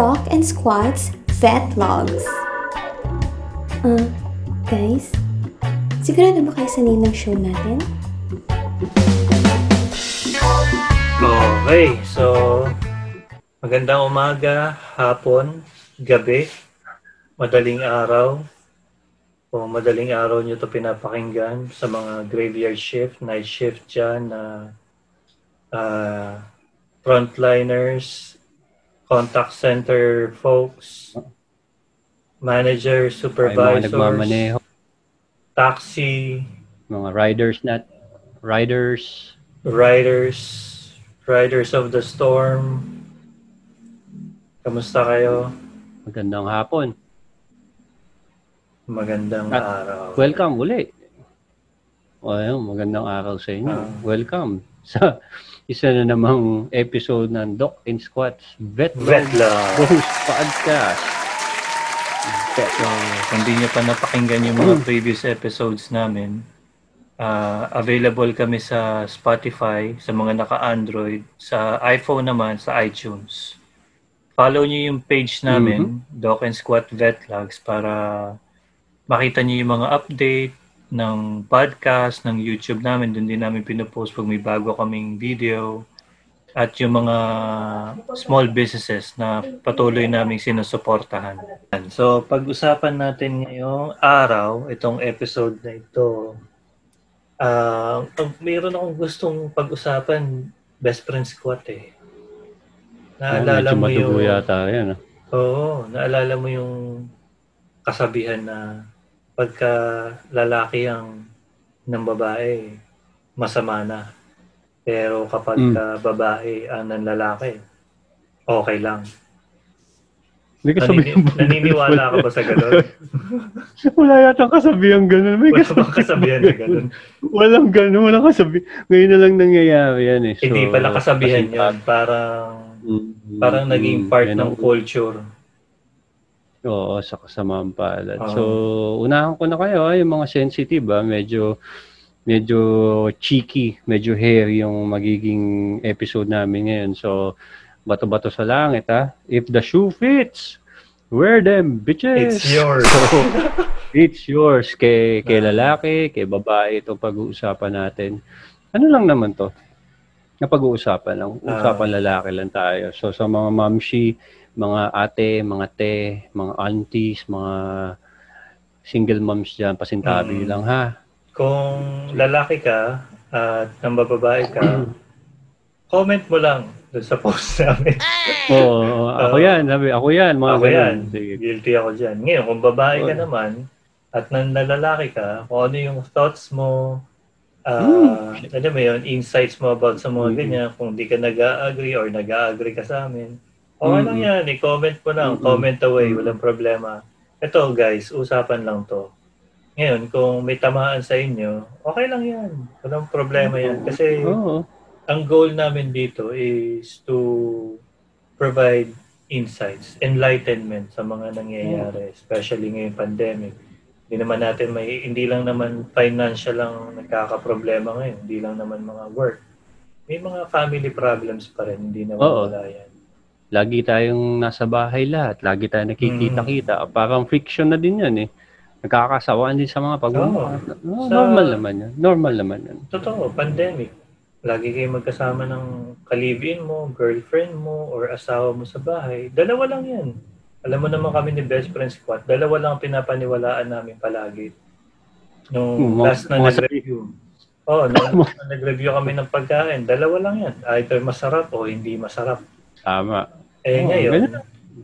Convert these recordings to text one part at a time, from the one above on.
Doc and Squat's Vet Logs. Guys, sigurado ba kayo sanay ng show natin? Okay, so magandang umaga, hapon, gabi, madaling araw nyo to pinapakinggan sa mga graveyard shift, night shift dyan na frontliners, contact center folks, manager, supervisors, mga taxi, mga riders of the storm. Kamusta kayo? Magandang hapon. Magandang araw. Welcome ulit. Magandang araw sa inyo. Welcome sa isa na namang episode ng Doc and Squat's Vet Logs Podcast. So, kung di nyo pa napakinggan yung mga previous episodes namin, available kami sa Spotify, sa mga naka-Android, sa iPhone naman, sa iTunes. Follow nyo yung page namin, Doc and Squat Vet Logs, para makita nyo yung mga update ng podcast, ng YouTube namin. Doon din namin pinupost pag may bago kaming video. At yung mga small businesses na patuloy naming sinusuportahan. So, pag-usapan natin ngayong araw, itong episode na ito, mayroon akong gustong pag-usapan, best friend squat eh. Naalala mo yung... Medyo matubo yata yan. Oo, naalala mo yung kasabihan na pagka lalaki ang ng babae, masama na. Pero kapag babae ng lalaki, okay lang. Naniniwala ka ba sa gano'n? Wala yata kasabihan gano'n. Walang gano'n. Walang kasabihan. Ngayon na lang nangyayari yan eh. Hindi so, pala kasabihan yun. Parang naging part ng culture. Oo, sa kasamaang palad. So, unahan ko na kayo. Yung mga sensitive medyo cheeky, medyo hairy yung magiging episode namin ngayon. So, bato-bato sa langit, ha? If the shoe fits, wear them, bitches! It's yours! So, it's yours. Kay lalaki, kay babae, itong pag-uusapan natin. Ano lang naman to? Napag-uusapan lang. Usapan lalaki lang tayo. So, sa mga mamshi, mga ate, mga te, mga aunties, mga single moms dyan, pasintabi lang, ha? Kung lalaki ka at nang babae ka, comment mo lang doon sa post namin. Oo, ako yan. Ako yan. Sige. Guilty ako dyan. Ngayon, kung babae ka naman at nang lalaki ka, kung ano yung thoughts mo, alam mo yun, insights mo about sa mga ganyan, kung di ka nag-agree or nag-agree ka sa amin, okay lang yan, i-comment mo lang, comment away, walang problema. Ito guys, usapan lang to. Ngayon, kung may tamaan sa inyo, okay lang yan. Walang problema yan. Kasi ang goal namin dito is to provide insights, enlightenment sa mga nangyayari, especially ngayong pandemic. Hindi lang naman financial lang nagkakaproblema ngayon. Hindi lang naman mga work. May mga family problems pa rin. Hindi naman wala yan. Lagi tayong nasa bahay lahat. Lagi tayong nakikita-kita. Parang friction na din yan eh. Nakakasawaan din sa mga pag-uwi. Normal naman yan. Totoo, pandemic. Lagi kayo magkasama ng kalibin mo, girlfriend mo, or asawa mo sa bahay. Dalawa lang yan. Alam mo naman kami ni Best Friend Squad, dalawa lang pinapaniwalaan namin palagi. Nung last na nag-review. Nung nag-review kami ng pagkain, dalawa lang yan. Either masarap o hindi masarap. Tama. Ngayon,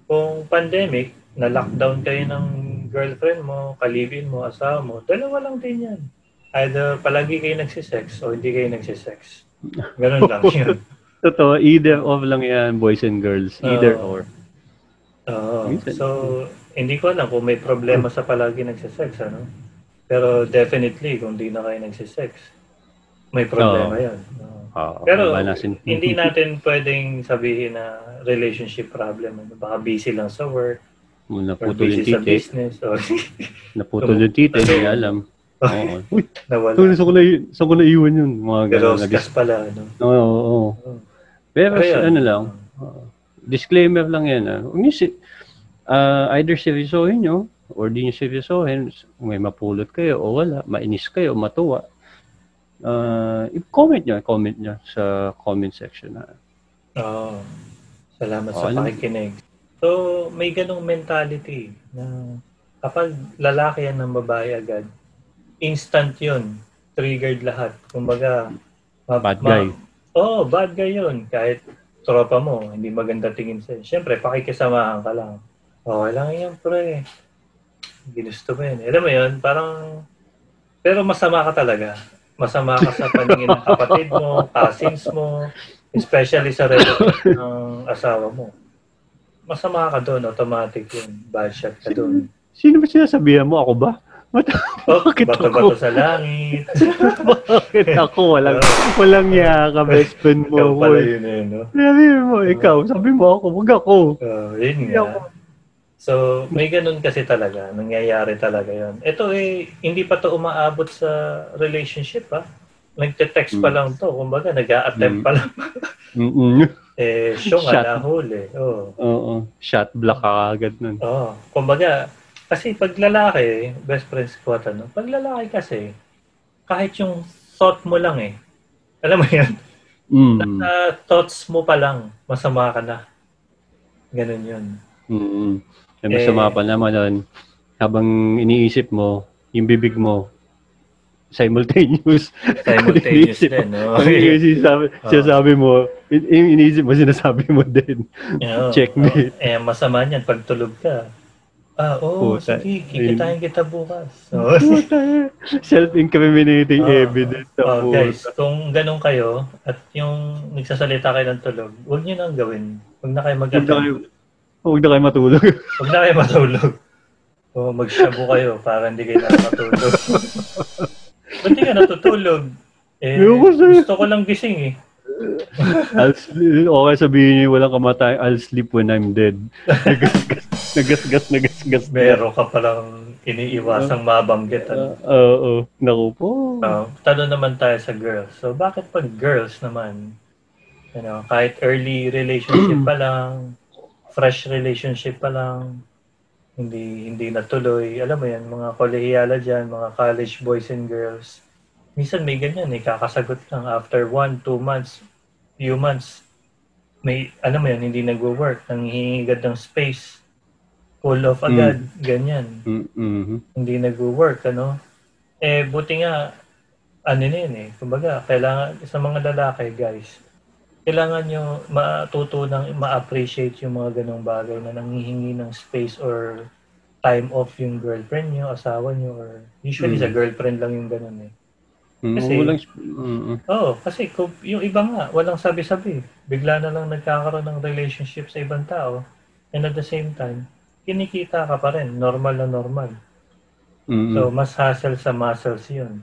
kung pandemic, na-lockdown kayo ng girlfriend mo, kalibin mo, asawa mo, dalawa lang din yan. Either palagi kayo nagsisex o hindi kayo nagsisex. Ganun lang yun. Totoo, either of lang yan, boys and girls. Either or. So, hindi ko alam kung may problema sa palagi nagsisex, ano? Pero definitely, kung di na kayo nagsisex, may problema yan. Pero hindi natin pwedeng sabihin na relationship problem. Baka busy lang sa work, naputol yung titi. Naputol yung titi, hindi alam. Uy, saan ko naiwan yun? Pero skas pala, ano? Oo. Pero ano lang, Disclaimer lang yan. Huwag nyo either seryosohin nyo or di nyo seryosohin. May mapulot kayo o wala. Mainis kayo, matuwa. I-comment nyo sa comment section. Oo. Salamat sa pakikinig. So, may ganong mentality na kapag lalaki yan ng babae agad, instant yun. Triggered lahat. Kumbaga, bad guy. Oo, bad guy yun. Kahit tropa mo, hindi maganda tingin sa'yo. Siyempre, pakikisamahan ka lang. Okay lang yan, pre. Ginusto mo yun. Alam mo yun, parang... Pero masama ka talaga. Masama ka sa paningin ng kapatid mo, cousins mo, especially sa relationship ng asawa mo. Masama ka doon, automatic yun. Bad shot ka doon. Sino ba sinasabihan mo? Ako ba? Bakit ako? Bato-bato sa langit. Bakit ako? Walang yaka, best friend mo. Ikaw pala yun eh, no? Sabi mo, ikaw. Sabi mo ako, wag ako. Yun nga. So, may ganun kasi talaga. Nangyayari talaga yun. Ito eh, hindi pa to umaabot sa relationship, ha? Nagte-text pa lang to. Kumbaga, nag-a-attempt pa lang. Eh, siya nga nahuli. Oo. Shot block ka agad nun. Oo. Kumbaga, kasi pag lalaki, best friends ko at ano, pag lalaki kasi, kahit yung thought mo lang eh, alam mo yan, na thoughts mo pa lang, masama ka na. Ganun yun. Masama pa naman nun, habang iniisip mo, yung bibig mo, simultaneous. Simultaneous din, no? Okay. Sinasabi mo, iniisip mo, sinasabi mo din. Checkmate. Masama niyan pag tulog ka. Sige, kikitain kita bukas. So, self-incriminating evidence. Guys, kung ganun kayo at yung nagsasalita kayo ng tulog, huwag nyo nang gawin. Huwag na kayo mag-atulog. Huwag na kayo matulog. Huwag na kayo matulog. Magshabu kayo para hindi kayo nakatulog. Ba't di ka natutulog? Gusto ko lang gising eh. Okay, sabihin nyo, walang kamatay, I'll sleep when I'm dead. Nagasgas. Meron ka palang iniiwasang mabanggit. Naku po. Tanong naman tayo sa girls. So, bakit pag girls naman, you know, kahit early relationship pa lang, fresh relationship pa lang, hindi natuloy. Alam mo yan, mga kolehiyala dyan, mga college boys and girls. Minsan may ganyan eh, kakasagot lang after 1-2 months, few months. May, alam mo yan, hindi nagwo-work, nanghihingad ng space. Pull off agad, ganyan. Hindi nag-work, ano? Eh, buti nga, ano na yun eh. Kumbaga, kailangan, sa mga lalaki, guys, kailangan nyo matutunang ma-appreciate yung mga ganong bagay na nanghihingi ng space or time off yung girlfriend nyo, asawa nyo, or usually sa girlfriend lang yung ganon eh. Kasi, kasi kung, yung iba nga, walang sabi-sabi. Bigla na lang nagkakaroon ng relationship sa ibang tao, and at the same time, kinikita ka pa rin, normal na normal. So, mas hassle sa muscles yun.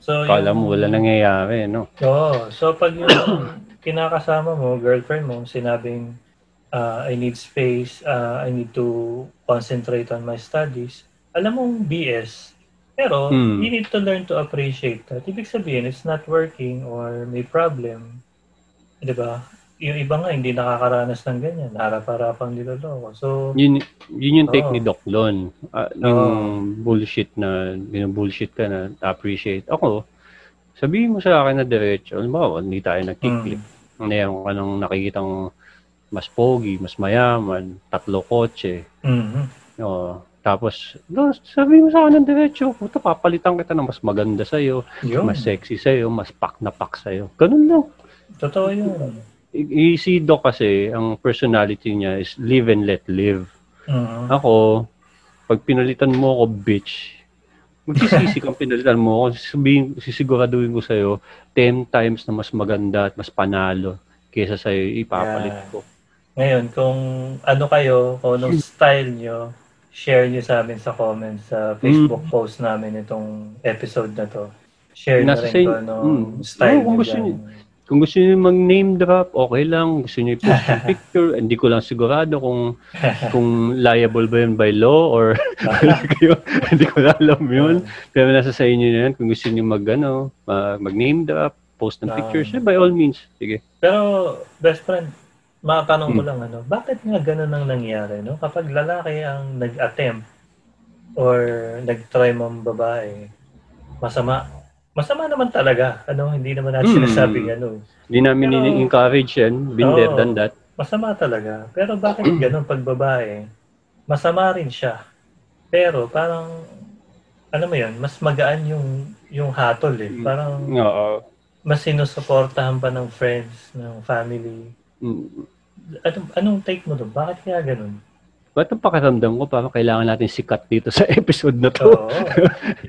So, kala mo, wala nangyayari, no? Oo. So, pag yung kinakasama mo, girlfriend mo, sinabing, I need space, I need to concentrate on my studies, alam mong BS. Pero, you need to learn to appreciate that. Ibig sabihin, it's not working or may problem. Diba? Yung iba nga, hindi nakakaranas ng ganyan. Harap-harapang niloloko. So, yun yung take ni Doc Lon. Yung bullshit na, binubullshit ka na, appreciate. Ako, sabihin mo sa akin na diretso, hindi tayo nagkiklip. Ngayon ka nang nakikitang mas pogi, mas mayaman, 3 kotse. Tapos, sabihin mo sa akin na diretso, puto, papalitan kita na mas maganda sa'yo, mas sexy sa'yo, mas pak na pak sa'yo. Ganun lang. Totoo yun. Si Doc kasi, ang personality niya is live and let live. Ako, pag pinalitan mo ako, bitch, magsisisi kang pinalitan mo ako, sisiguraduhin ko sa'yo 10 times na mas maganda at mas panalo kesa sa'yo ipapalit ko. Ngayon, kung ano kayo, kung anong style nyo, share nyo sa amin sa comments sa Facebook post namin itong episode na to. Share na rin ko anong style nyo. Kung gusto niyo mag-name drop, okay lang. Gusto niyo i-post yung picture. Hindi ko lang sigurado kung liable ba yun by law or hindi ko alam yun. Pero nasa sa inyo na yan. Kung gusto niyo mag-name drop, post ng picture, by all means. Sige. Pero, best friend, matanong ko lang, ano, bakit nga ganun ang nangyari, no? Kapag lalaki ang nag-attempt or nag-try mang babae, masama. Masama naman talaga, ano, hindi naman natin sinasabi, ano. Hindi namin ini-encourage yan, been there, done that. Masama talaga. Pero bakit ganun pag babae, masama rin siya. Pero parang, ano mo yun, mas magaan yung hatol eh. Parang, mas sinusuportahan pa ng friends, ng family. Anong take mo doon? Bakit kaya ganun? Ba't ang pakiramdam ko, parang kailangan natin sikat dito sa episode na to. Oo.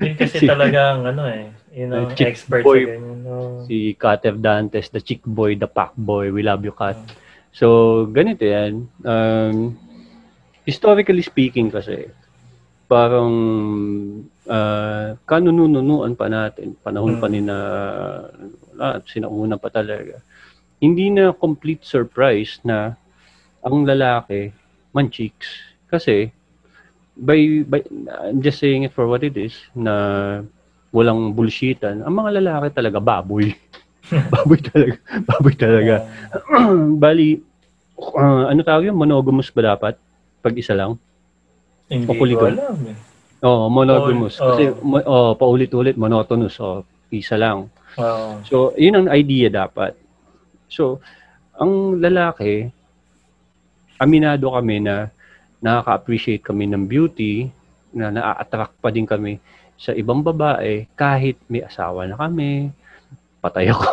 Yun kasi talagang, ano eh, you know, expert boy, again, you know. Si Kat F. Dantes, the chick boy, the pack boy, we love you, Kat. Oh. So, ganito yan. Historically speaking kasi, parang kanununuan pa natin, panahon pa nina, sinauna pa talaga. Hindi na complete surprise na ang lalaki man-chicks. Kasi, by, I'm just saying it for what it is, na walang bullshitan. Ang mga lalaki talaga, baboy. Baboy talaga. Bali, ano tawag yun? Monogamous ba dapat? Pag isa lang? Hindi ko alam eh. Oo, monogamous. Kasi, paulit-ulit, monotonous. Isa lang. Oh. So, yun ang idea dapat. So, ang lalaki, aminado kami na nakaka-appreciate kami ng beauty, na naa-attract pa din kami sa ibang babae, kahit may asawa na kami. Patay ako.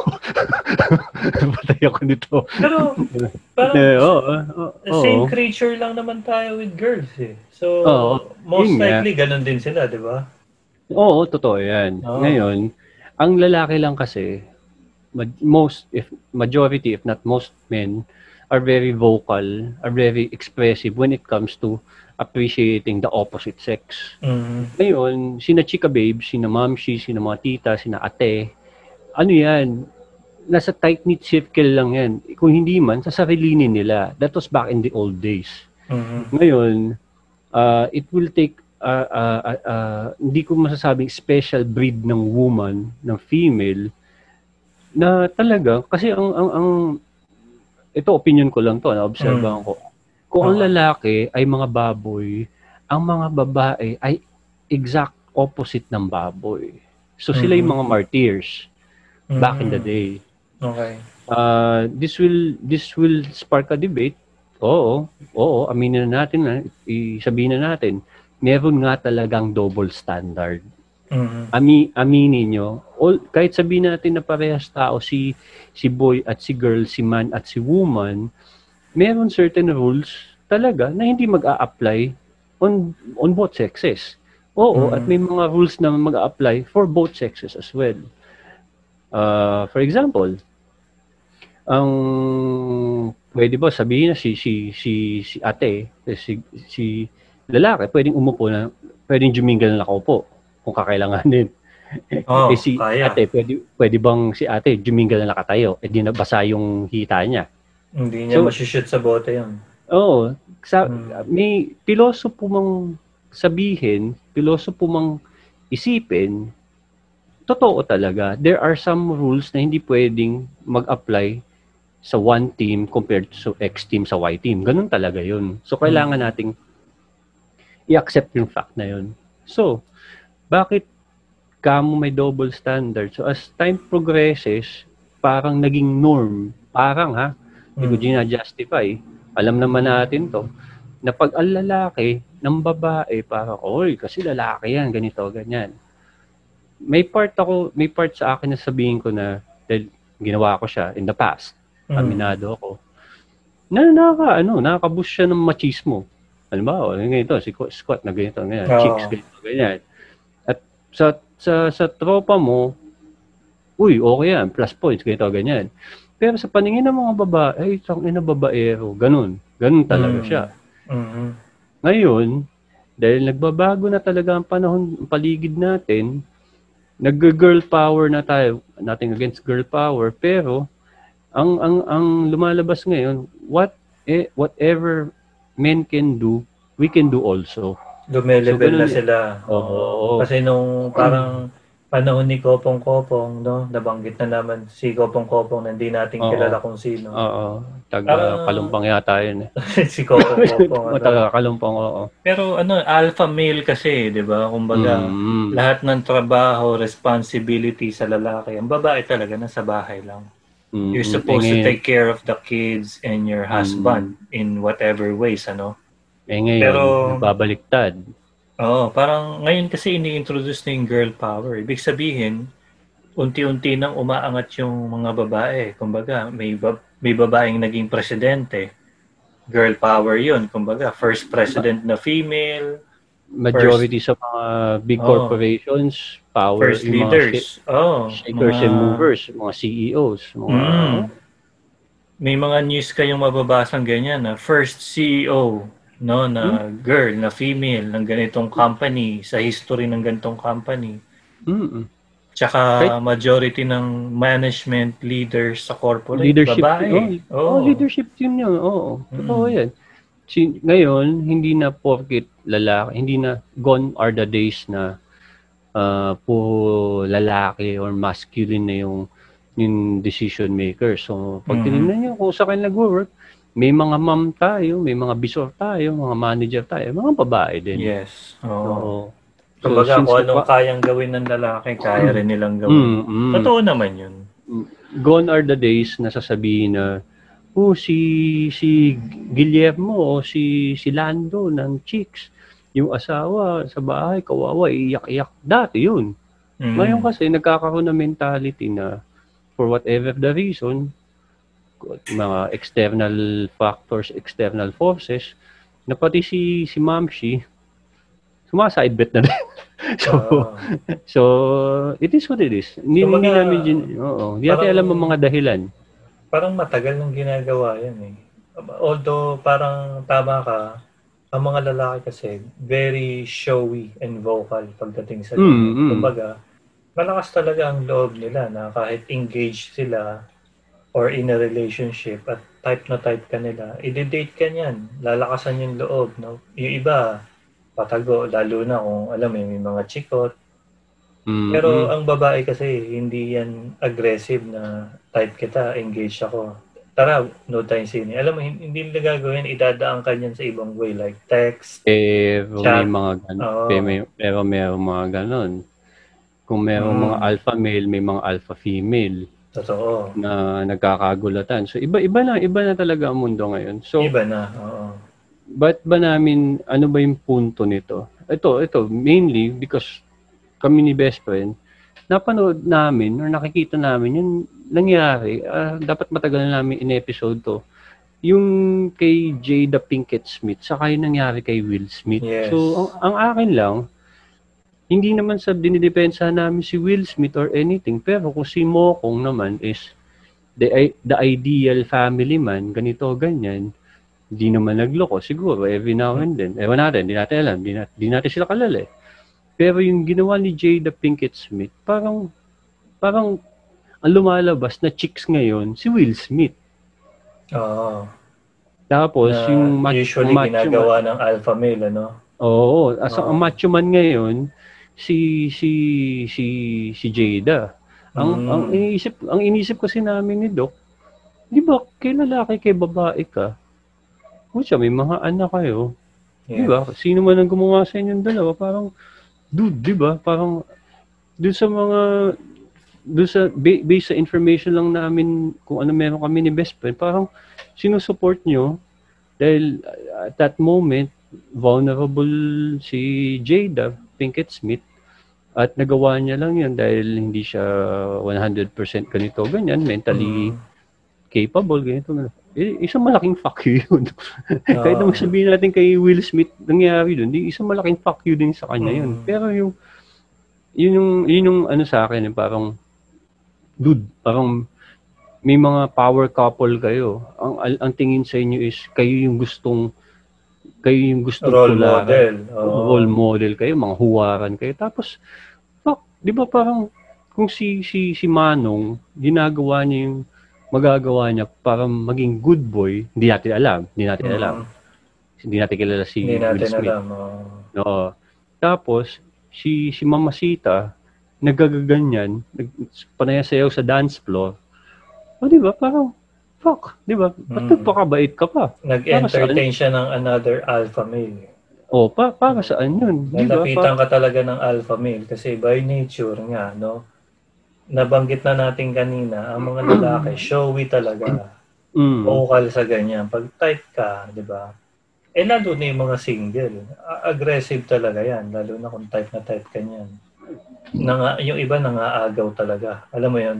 Nito. Pero, parang, same creature lang naman tayo with girls eh. So, most likely, ganun din sila, di ba? Oo, totoo yan. Oh. Ngayon, ang lalaki lang kasi, majority, if not most men, are very vocal, are very expressive when it comes to appreciating the opposite sex. Mm-hmm. Ngayon, sina chika babe, sina mamshi, sina mga tita, sina ate, ano yan, nasa tight-knit circle lang yan. Kung hindi man, sasarilinin nila. That was back in the old days. Mm-hmm. Ngayon, it will take, hindi ko masasabing special breed ng woman, ng female, na talaga, kasi ang ito, opinion ko lang to, na-observahan ko. Kung ang lalaki ay mga baboy, ang mga babae ay exact opposite ng baboy. So sila yung mga martyrs back in the day. Okay. This will spark a debate. Oo, aminin na natin, sabihin na natin, meron nga talagang double standard. Mm-hmm. Aminin nyo, kahit sabihin natin na parehas tao si boy at si girl, si man at si woman, meron certain rules talaga na hindi mag-a-apply on both sexes. Oo, at may mga rules na mag-a-apply for both sexes as well. For example, ang pwede ba sabihin na si ate, si lalaki, pwedeng umupo na, pwedeng juminggal na nakaupo kung kakailanganin. Si kaya. Ate, pwede bang si ate juminggal na nakatayo? Di nabasa yung hita niya. Hindi niya masushoot sa bote yun. Oo. May pilosopo mang sabihin, pilosopo mang isipin, totoo talaga. There are some rules na hindi pwedeng mag-apply sa one team compared to X team sa Y team. Ganun talaga yun. So, kailangan nating i-accept yung fact na yun. So, bakit kamo may double standard? So as time progresses, parang naging norm. Parang hindi ko gina-justify. Alam naman natin to. Na pag ang lalaki ng babae, parang, oy, kasi lalaki yan, ganito, ganyan. May part sa akin na sabihin ko na, dahil ginawa ko siya in the past. Aminado ako. Nakakabus siya ng machismo. Ano ba? Ganito, si squat na ganito, ganyan. Oh. Chicks, ganito, ganyan. Sa tropa mo, uy, okay yan, plus points, ganito, ganyan. Pero sa paningin ng mga babae, ay, isang ina babaero, ganun. Ganun talaga siya. Mm-hmm. Ngayon, dahil nagbabago na talaga ang panahon, ang paligid natin, nag-girl power na tayo, nothing against girl power, pero ang lumalabas ngayon, whatever men can do, we can do also. Lumelevel na sila. Oo. Kasi nung parang panahon ni Kopong Kopong, no? Nabanggit na naman si Kopong Kopong na hindi natin kilala kung sino. Oo. Taga-Kalumpang yata yun eh. Si Kopong Kopong. Ano? Taga-Kalumpang, oo. Pero ano, alpha male kasi, di ba? Kumbaga, lahat ng trabaho, responsibility sa lalaki. Ang babae talaga nasa bahay lang. Mm-hmm. You're supposed to take care of the kids and your husband in whatever ways, ano? Eh ngayon, pero, babaliktad. Oo, parang ngayon kasi ini-introduce na yung girl power. Ibig sabihin, unti-unti nang umaangat yung mga babae. Kumbaga, may babaeng naging presidente. Girl power yun. Kumbaga, first president na female. Majority sa mga big corporations, power. First leaders. Shakers and movers, mga CEOs. Mga, may mga news kayong mababasang ganyan na first CEO. No, na girl, na female, ng ganitong company, sa history ng ganitong company. Tsaka majority ng management leaders sa corporate, leadership, babae. Leadership team yun. Totoo yan. Ngayon, hindi na porket lalaki, hindi na gone are the days na puro lalaki or masculine na yung decision maker. So, pag tinignan nyo kung saan nag-work, may mga ma'am tayo, may mga bisor tayo, mga manager tayo, mga babae din. Yes. Oo. So, kumbaga, kung anong kayang gawin ng lalaki, kaya rin nilang gawin. Totoo naman yun. Gone are the days na sasabihin na, si Guillermo o si Lando ng chicks, yung asawa sa bahay, kawawa, iyak-iyak. Dati yun. Ngayon kasi, nagkakaroon ng mentality na, for whatever the reason, mga external factors, external forces, na pati si Mamshi, sumaside-bet na rin. So, it is what it is. Hindi namin hindi natin alam ang mga dahilan. Parang matagal nang ginagawa yan eh. Although, parang tama ka, ang mga lalaki kasi, very showy and vocal pagdating sa kumbaga, malakas talaga ang loob nila na kahit engaged sila, or in a relationship at type na type ka nila, i-date ka niyan, lalakasan yung loob, no? Yung iba, patago, lalo na kung alam mo, may mga chikot. Pero ang babae kasi, hindi yan aggressive na type kita, engage ako. Tara, no time sini. Alam mo, hindi nila gagawin, idadaan ka niyan sa ibang way, like text, chat. May mga ganon. Kung mayroong mga alpha male, may mga alpha female. Totoo. Na nagkakagulatan. So iba na talaga ang mundo ngayon. So iba na. Oo. But ba namin ano ba yung punto nito? Ito mainly because kami ni best friend napanood namin or nakikita namin yung nangyari. Dapat matagal na namin in-episode to. Yung kay Jada Pinkett Smith saka yung nangyari kay Will Smith. Yes. So ang akin lang hindi naman sa dinidepensahan namin si Will Smith or anything, pero kung si Mokong naman is the ideal family man, ganito, ganyan, hindi naman nagloko, siguro, every now and then. Ewan natin, hindi natin alam, hindi natin sila kalala eh. Pero yung ginawa ni Jada Pinkett Smith, parang ang lumalabas na chicks ngayon, si Will Smith. Oo. Tapos, yung usually ginagawa ng alpha male, ano? Oo, ang macho man ngayon, si Jada. Ang iniisip kasi namin ni Doc, 'di ba, kay lalaki kay babae ka. Pucha, may mga anak kayo. Yeah. 'Di ba? Sino man ang gumawa sa inyo dalawa, parang dude, 'di ba? Parang based sa information lang namin kung ano meron kami ni best friend, parang sinusupport nyo dahil at that moment vulnerable si Jada Pinkett Smith at nagawa niya lang yun dahil hindi siya 100% ganito ganyan, mentally capable ganito. Isang malaking fuck you yun. Kahit na masabihin natin kay Will Smith nangyari dun, isang malaking fuck you din sa kanya yun. Pero yun yung ano sa akin, parang dude, parang may mga power couple kayo. Ang tingin sa inyo is kayo yung gusto role tularan, model. Role model kayo, mga huwaran kayo. Tapos, di ba parang kung si Manong, ginagawa niya yung magagawa niya para maging good boy, hindi natin alam. Hindi natin kilala si Will Smith. Hindi natin alam. No. Tapos, si Mamacita, nagagaganyan, panayasayaw sa dance floor, o di ba, parang, fuck, di ba? Ba't nagpakabait ka pa? Nag-entertain siya ng another alpha male. O, para saan yun? Nalapitan ka talaga ng alpha male kasi by nature nga, no? Nabanggit na natin kanina, ang mga lalaki, showy talaga. Vocal sa ganyan. Pag type ka, di ba? Eh, lalo na yung mga single. Aggressive talaga yan. Lalo na kung type na type ka niyan. Yung iba nangaagaw talaga. Alam mo yun?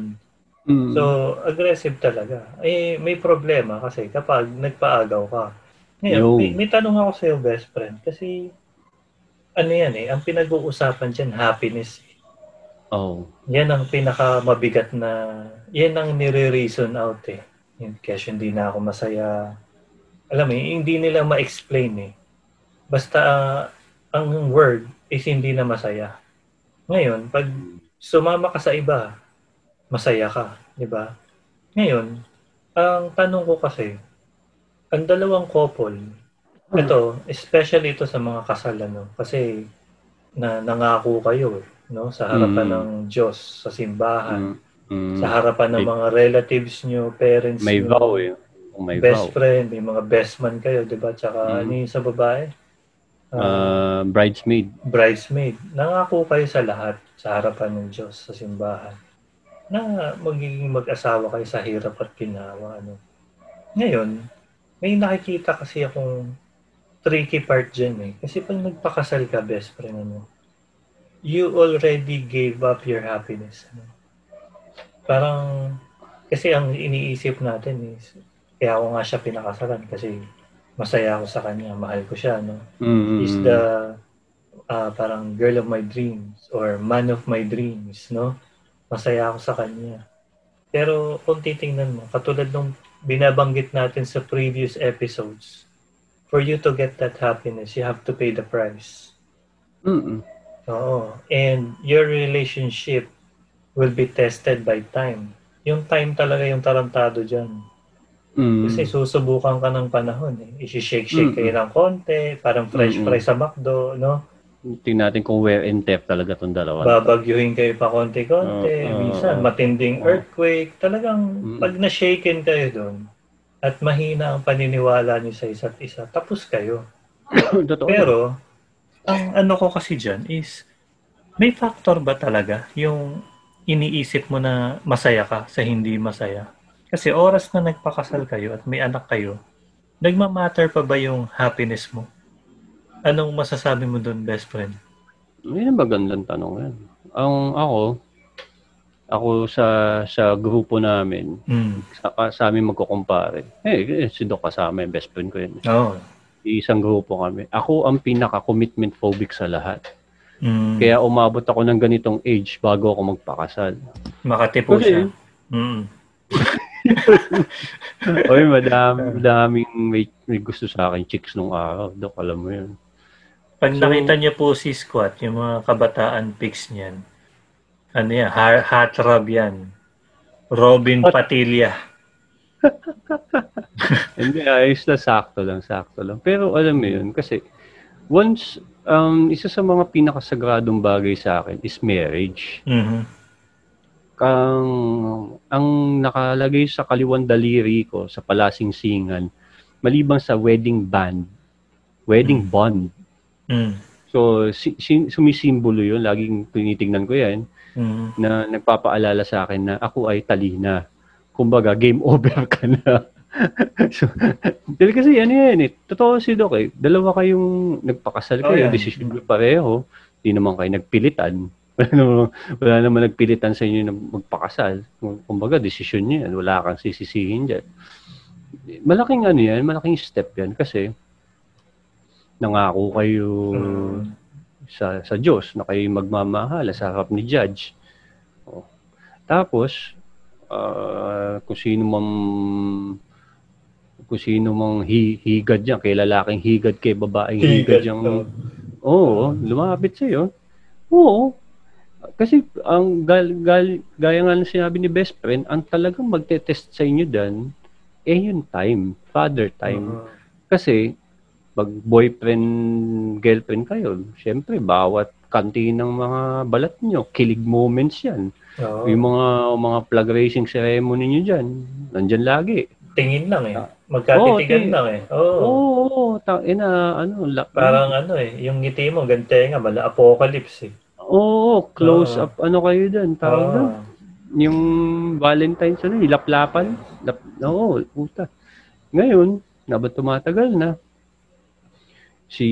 So, aggressive talaga. Eh, may problema kasi kapag nagpaagaw ka. Ngayon, may tanong ako sa'yo, best friend. Kasi, ano yan eh, ang pinag-uusapan dyan, happiness. Oh. Yan ang pinakamabigat na, yan ang nire-reason out eh. Yung cash, hindi na ako masaya. Alam mo, hindi nila ma-explain eh. Basta, ang word is hindi na masaya. Ngayon, pag sumama ka sa iba, masaya ka, di ba? Ngayon, ang tanong ko kasi, ang dalawang couple, ito, especially ito sa mga kasal, ano, kasi nangako kayo, no, sa harapan ng Diyos, sa simbahan, sa harapan ng mga relatives nyo, parents nyo. May vow eh. May best vow. Friend, may mga best man kayo, di ba? Tsaka ano yung sa babae? Bridesmaid. Bridesmaid. Nangako kayo sa lahat, sa harapan ng Diyos, sa simbahan, na magiging mag-asawa kayo sa hirap at ginawa. Ano. Ngayon, may nakikita kasi akong tricky part dyan eh. Kasi pag nagpakasal ka, best friend, ano, you already gave up your happiness. Ano. Parang, kasi ang iniisip natin is, kaya ako nga siya pinakasalan kasi masaya ako sa kanya, mahal ko siya. No? He's the parang girl of my dreams or man of my dreams, no? Masaya ako sa kanya. Pero kung titingnan mo, katulad nung binabanggit natin sa previous episodes, for you to get that happiness, you have to pay the price. Oo. And your relationship will be tested by time. Yung time talaga yung tarantado dyan. Kasi susubukan ka ng panahon. Eh. Isi-shake-shake kayo ng konti, parang fresh fry sa McDo, no? Tingnan natin kung wear and tear talaga itong dalawa. Babagyuhin kayo pa konti-konti. Minsan, matinding earthquake. Talagang, pag na-shaken kayo doon, at mahina ang paniniwala niyo sa isa't isa, tapos kayo. Pero, ang ano ko kasi dyan is, may factor ba talaga yung iniisip mo na masaya ka sa hindi masaya? Kasi oras na nagpakasal kayo at may anak kayo, nagmamatter pa ba yung happiness mo? Anong masasabi mo doon, best friend? Yan ang magandang tanong yan. Ako sa grupo namin, sa amin magkukumpare. Si Doc kasama yung best friend ko yun. Oh. Isang grupo kami. Ako ang pinaka-commitment phobic sa lahat. Kaya umabot ako ng ganitong age bago ako magpakasal. Makatipo siya. Oy, madaming may gusto sa akin chicks nung araw, Doc, alam mo yun. Pag nakita niya po si Squat, yung mga kabataan pics niyan, ano yan, Hatrab yan, Robin Patilla. Hindi, ayos na, sakto lang. Pero alam mo yun, kasi once, isa sa mga pinakasagradong bagay sa akin is marriage. Ang nakalagay sa kaliwang daliri ko sa palasingsingan, maliban sa wedding bond. So sumisimbolo yun, laging tinitingnan ko yan, na nagpapaalala sa akin na ako ay talina, kumbaga game over ka na. So dahil kasi ano yan eh, totoo si Doc eh, dalawa kayong nagpakasal kayo, decision nyo pareho, hindi naman kayo nagpilitan. Wala naman nagpilitan sa inyo na magpakasal. Kumbaga, desisyon niya. Wala kang sisisihin dyan. Malaking ano yan, malaking step yan kasi nangako kayo sa Diyos na kayo magmamahal sa harap ni Judge. O. Tapos, kung sino mang higad dyan, kay lalaking higad, kay babaeng higad dyan. Lumapit sa'yo. Oo. Kasi ang gaya nga na sinabi ni best friend, ang talagang magte-test sa inyo dan yung time, father time. Kasi pag boyfriend, girlfriend kayo, syempre bawat kanti ng mga balat nyo, kilig moments yan. Oh. Yung mga flag raising ceremony nyo dyan, nandyan lagi. Tingin lang eh. Magkatitigan lang eh. Oo. Parang yung ngiti mo, gante nga, mala apocalypse eh. Oo, close up, kayo dyan, tawag doon. Yung Valentine's, laplapan. Oo, puta. Ngayon, tumatagal na. Si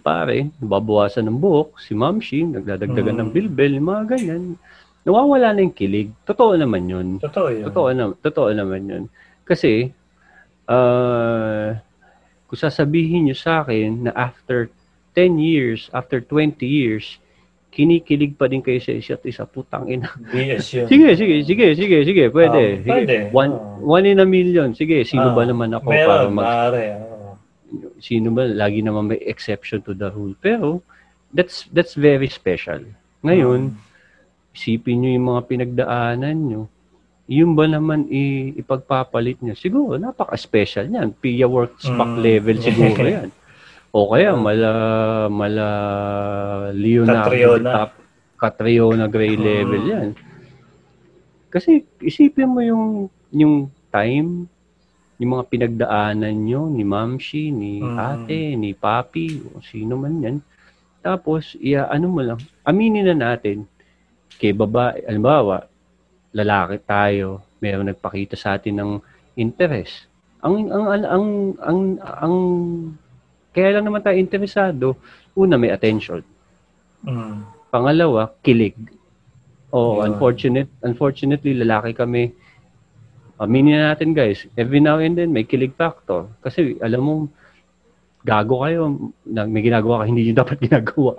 pare, nababawasan ng buhok, si Mamshi, nagdadagdagan ng bilbil, mga ganyan. Nawawala na yung kilig. Totoo naman yun. Totoo naman yun. Kasi, kung sasabihin nyo sa akin na after 10 years, after 20 years, kinikilig pa din kayo sa isa't isa, putang ina. Yes, yun. Sige, pwede. Pwede. One in a million. Sige, sino ba naman ako para sino ba, lagi naman may exception to the rule. Pero, that's very special. Ngayon, isipin nyo yung mga pinagdaanan nyo, yun ba naman ipagpapalit nyo? Siguro, napaka-special yan. Pia works pack level siguro yan. O kaya, mala Leonardo, Catriona Gray level yan. Kasi, isipin mo yung time, yung mga pinagdaanan nyo, ni Mamshi, ni ate, ni papi, o sino man yan. Tapos, aminin na natin, kay babae, halimbawa, lalaki tayo, mayroong nagpakita sa atin ng interest. Kaya lang naman tayo interesado, una, may attention. Pangalawa, kilig. Unfortunately, lalaki kami. Aminin natin, guys, every now and then, may kilig factor. Kasi, alam mo, gago kayo, may ginagawa ka, hindi nyo dapat ginagawa.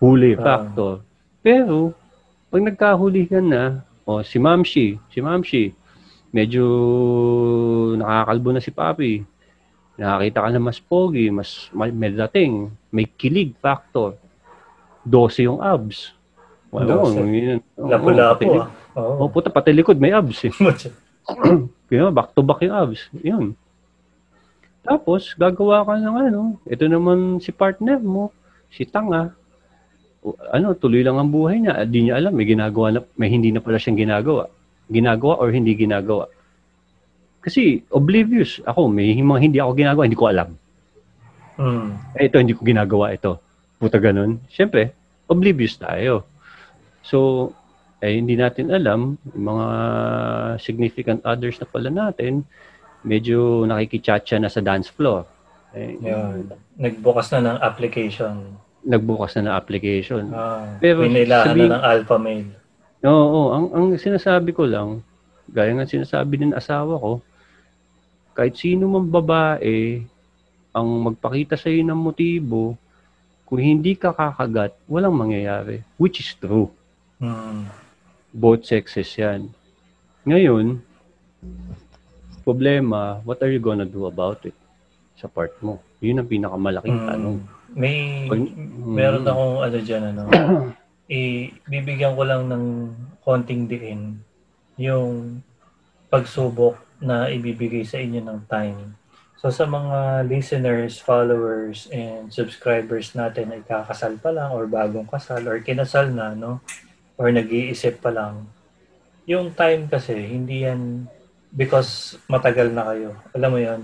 Huli factor. Pero, pag nagkahuli ka na, si Mamshi, medyo nakakalbo na si Papi. Nakakita ka na mas pogi, mas may dating, may kilig factor. 12 yung abs. Lapo-lapo. Puta, pati likod may abs eh. Kaya back to back yung abs. Yun. Tapos, gagawa ka ng ito naman si partner mo, si Tanga. Tuloy lang ang buhay niya. Di niya alam, may ginagawa na, may hindi na pala siyang ginagawa. Ginagawa or hindi ginagawa. Kasi oblivious ako, may mga hindi ako ginagawa, hindi ko alam. Ito, hindi ko ginagawa ito. Puta ganun. Siyempre, oblivious tayo. So, hindi natin alam, yung mga significant others na pala natin, medyo nakikichacha na sa dance floor. Nagbukas na ng application. Pero pinilahan na ng alpha male. Oo, ang sinasabi ko lang, gaya nga sinasabi ng asawa ko, kahit sino mang babae ang magpakita sa iyo ng motibo, kung hindi ka kakagat, walang mangyayari. Which is true. Both sexes yan. Ngayon, problema, what are you gonna do about it? Sa part mo. Yun ang pinakamalaking tanong. Meron akong dyan, bibigyan ko lang ng konting diin yung pagsubok na ibibigay sa inyo ng time. So sa mga listeners, followers, and subscribers natin ay kakasal pa lang or bagong kasal or kinasal na, or nag-iisip pa lang. Yung time kasi, hindi yan because matagal na kayo. Alam mo yun?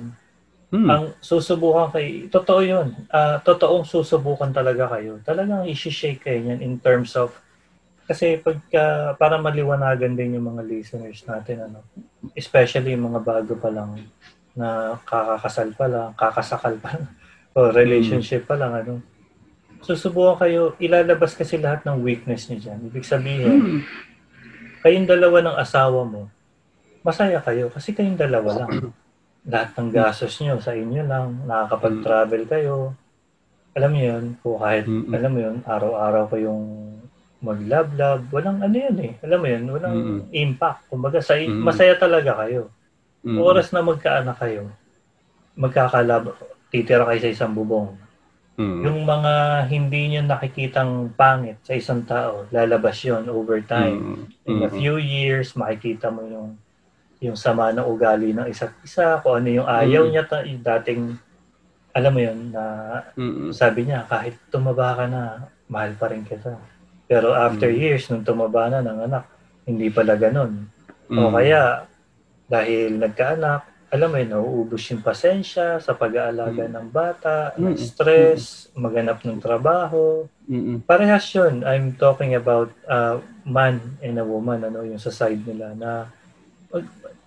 Ang susubukan kayo, totoo yun. Totoong susubukan talaga kayo. Talagang isi-shake kayo yan in terms of, kasi pagka, para maliwanagan din yung mga listeners natin, especially yung mga bago pa lang na kakakasal pa lang, kakasakal pa lang, o relationship pa lang, Susubukan kayo, ilalabas kasi lahat ng weakness niyo dyan. Ibig sabihin, kayong dalawa ng asawa mo, masaya kayo kasi kayong dalawa lang. Lahat ng gastos niyo sa inyo lang, nakakapag-travel kayo. Alam niyo yun, kung kahit, alam mo yun, araw-araw kayong maglablab, walang alam mo yun, walang impact. Kumbaga, masaya talaga kayo. Oras na magkaanak kayo, magkakalab, titira kayo sa isang bubong. Yung mga hindi nyo nakikitang pangit sa isang tao, lalabas yun over time. In a few years, makikita mo yung sama ng ugali ng isa't isa, kung ano yung ayaw niya, dating alam mo yun, na sabi niya, kahit tumaba ka na, mahal pa rin kita. Pero after years, nung tumaba na ng anak, hindi pala ganun. O kaya, dahil nagkaanak, alam mo yun, nauubos yung pasensya sa pag-aalaga ng bata, stress, maganap ng trabaho. Parehas yun. I'm talking about a man and a woman, ano, yung sa side nila na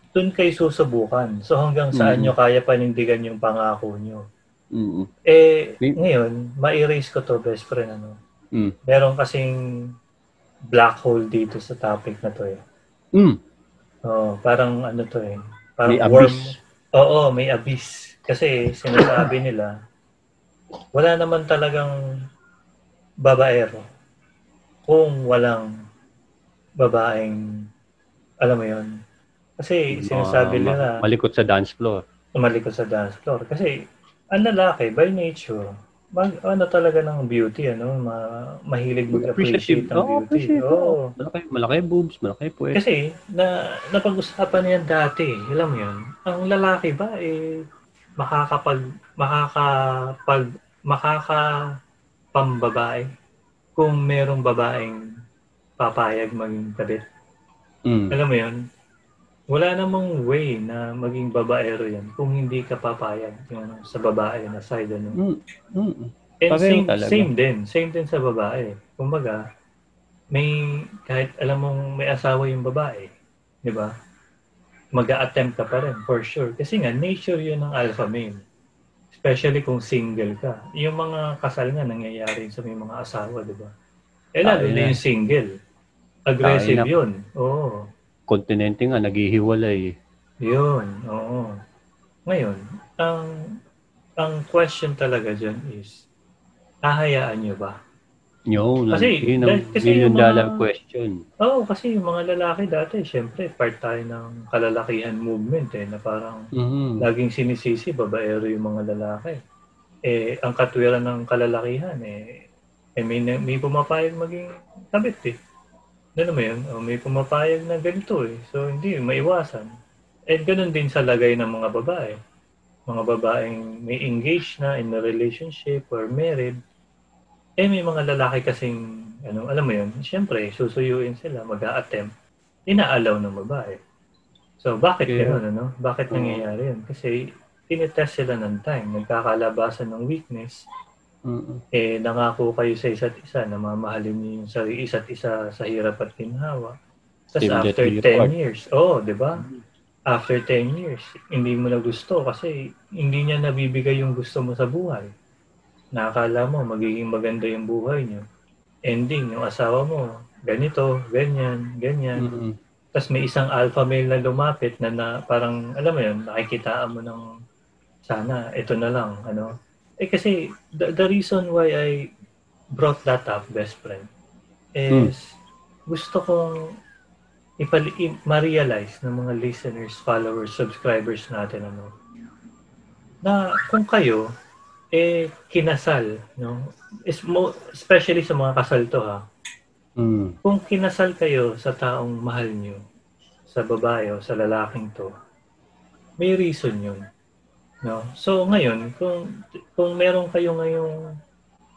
dun kayo susubukan. So hanggang saan nyo kaya panindigan yung pangako nyo. Eh, ngayon, ma-erase ko to, best friend. Ano. Meron kasing black hole dito sa topic na to eh. Oh, parang ano to eh. Parang may warm. Abyss. Oo, may abyss. Kasi sinasabi nila, wala naman talagang babaero kung walang babaeng, alam mo yun. Kasi sinasabi nila, malikot sa dance floor. Malikot sa dance floor. Kasi ang lalaki, by nature, talaga ng beauty, ano? Mahilig mag-appreciate ng beauty. Oh. Malaki boobs, malaki puwet. Kasi, napag-usapan niyan dati, alam mo yun, ang lalaki ba, eh, makakapambabae kung merong babaeng papayag maging kabit. Alam mo yun? Wala namang way na maging babaero yan kung hindi ka papayag yung sa babae na side. Ano. And same din sa babae. Kumbaga, may, kahit alam mong may asawa yung babae, di ba? Mag-a-attempt ka pa rin, for sure. Kasi nga, nature yun ng alpha male. Especially kung single ka. Yung mga kasal nga nangyayari sa may mga asawa, di ba? Eh, lalo na yung single. Aggressive yun. Oo. Kontinente nga, naghihiwalay. Yun, oo. Ngayon, ang question talaga dyan is, hahayaan nyo ba? No, kasi yung dollar question. Oo, kasi yung mga lalaki dati, syempre, part tayo ng kalalakihan movement eh, na parang laging sinisisi, babaero yung mga lalaki. Eh, ang katwiran ng kalalakihan eh may pumapayag maging kabit eh. Ano naman yun? O, may pumapayag na ganito eh. So, hindi, maiwasan. At ganun din sa lagay ng mga babae. Mga babaeng may engaged na in a relationship or married. Eh, may mga lalaki kasing, ano, alam mo yun, siyempre, susuyuin sila, mag-a-attempt. Inaalaw ng babae. So, bakit ganun, ano? Bakit nangyayari yun? Kasi, tinitest sila ng time. Nagkakalabasan ng weakness. Eh, nangako kayo sa isa't isa na mamahalin niyo yung isa't isa sa hirap at ginhawa. Tapos after 10 years, di ba? After 10 years, hindi mo na gusto kasi hindi niya nabibigay yung gusto mo sa buhay. Nakakala mo, magiging maganda yung buhay niyo. Ending, yung asawa mo, ganito, ganyan. Tapos may isang alpha male na lumapit na parang, alam mo yun, nakikitaan mo ng sana, ito na lang, ano. Eh kasi, the reason why I brought that up, best friend, is gusto kong ma-realize ng mga listeners, followers, subscribers natin, ano, na kung kayo, eh, kinasal, no? Especially sa mga kasal to, ha? Kung kinasal kayo sa taong mahal nyo, sa babae o sa lalaking to, may reason yun. No. So ngayon, kung meron kayo ngayong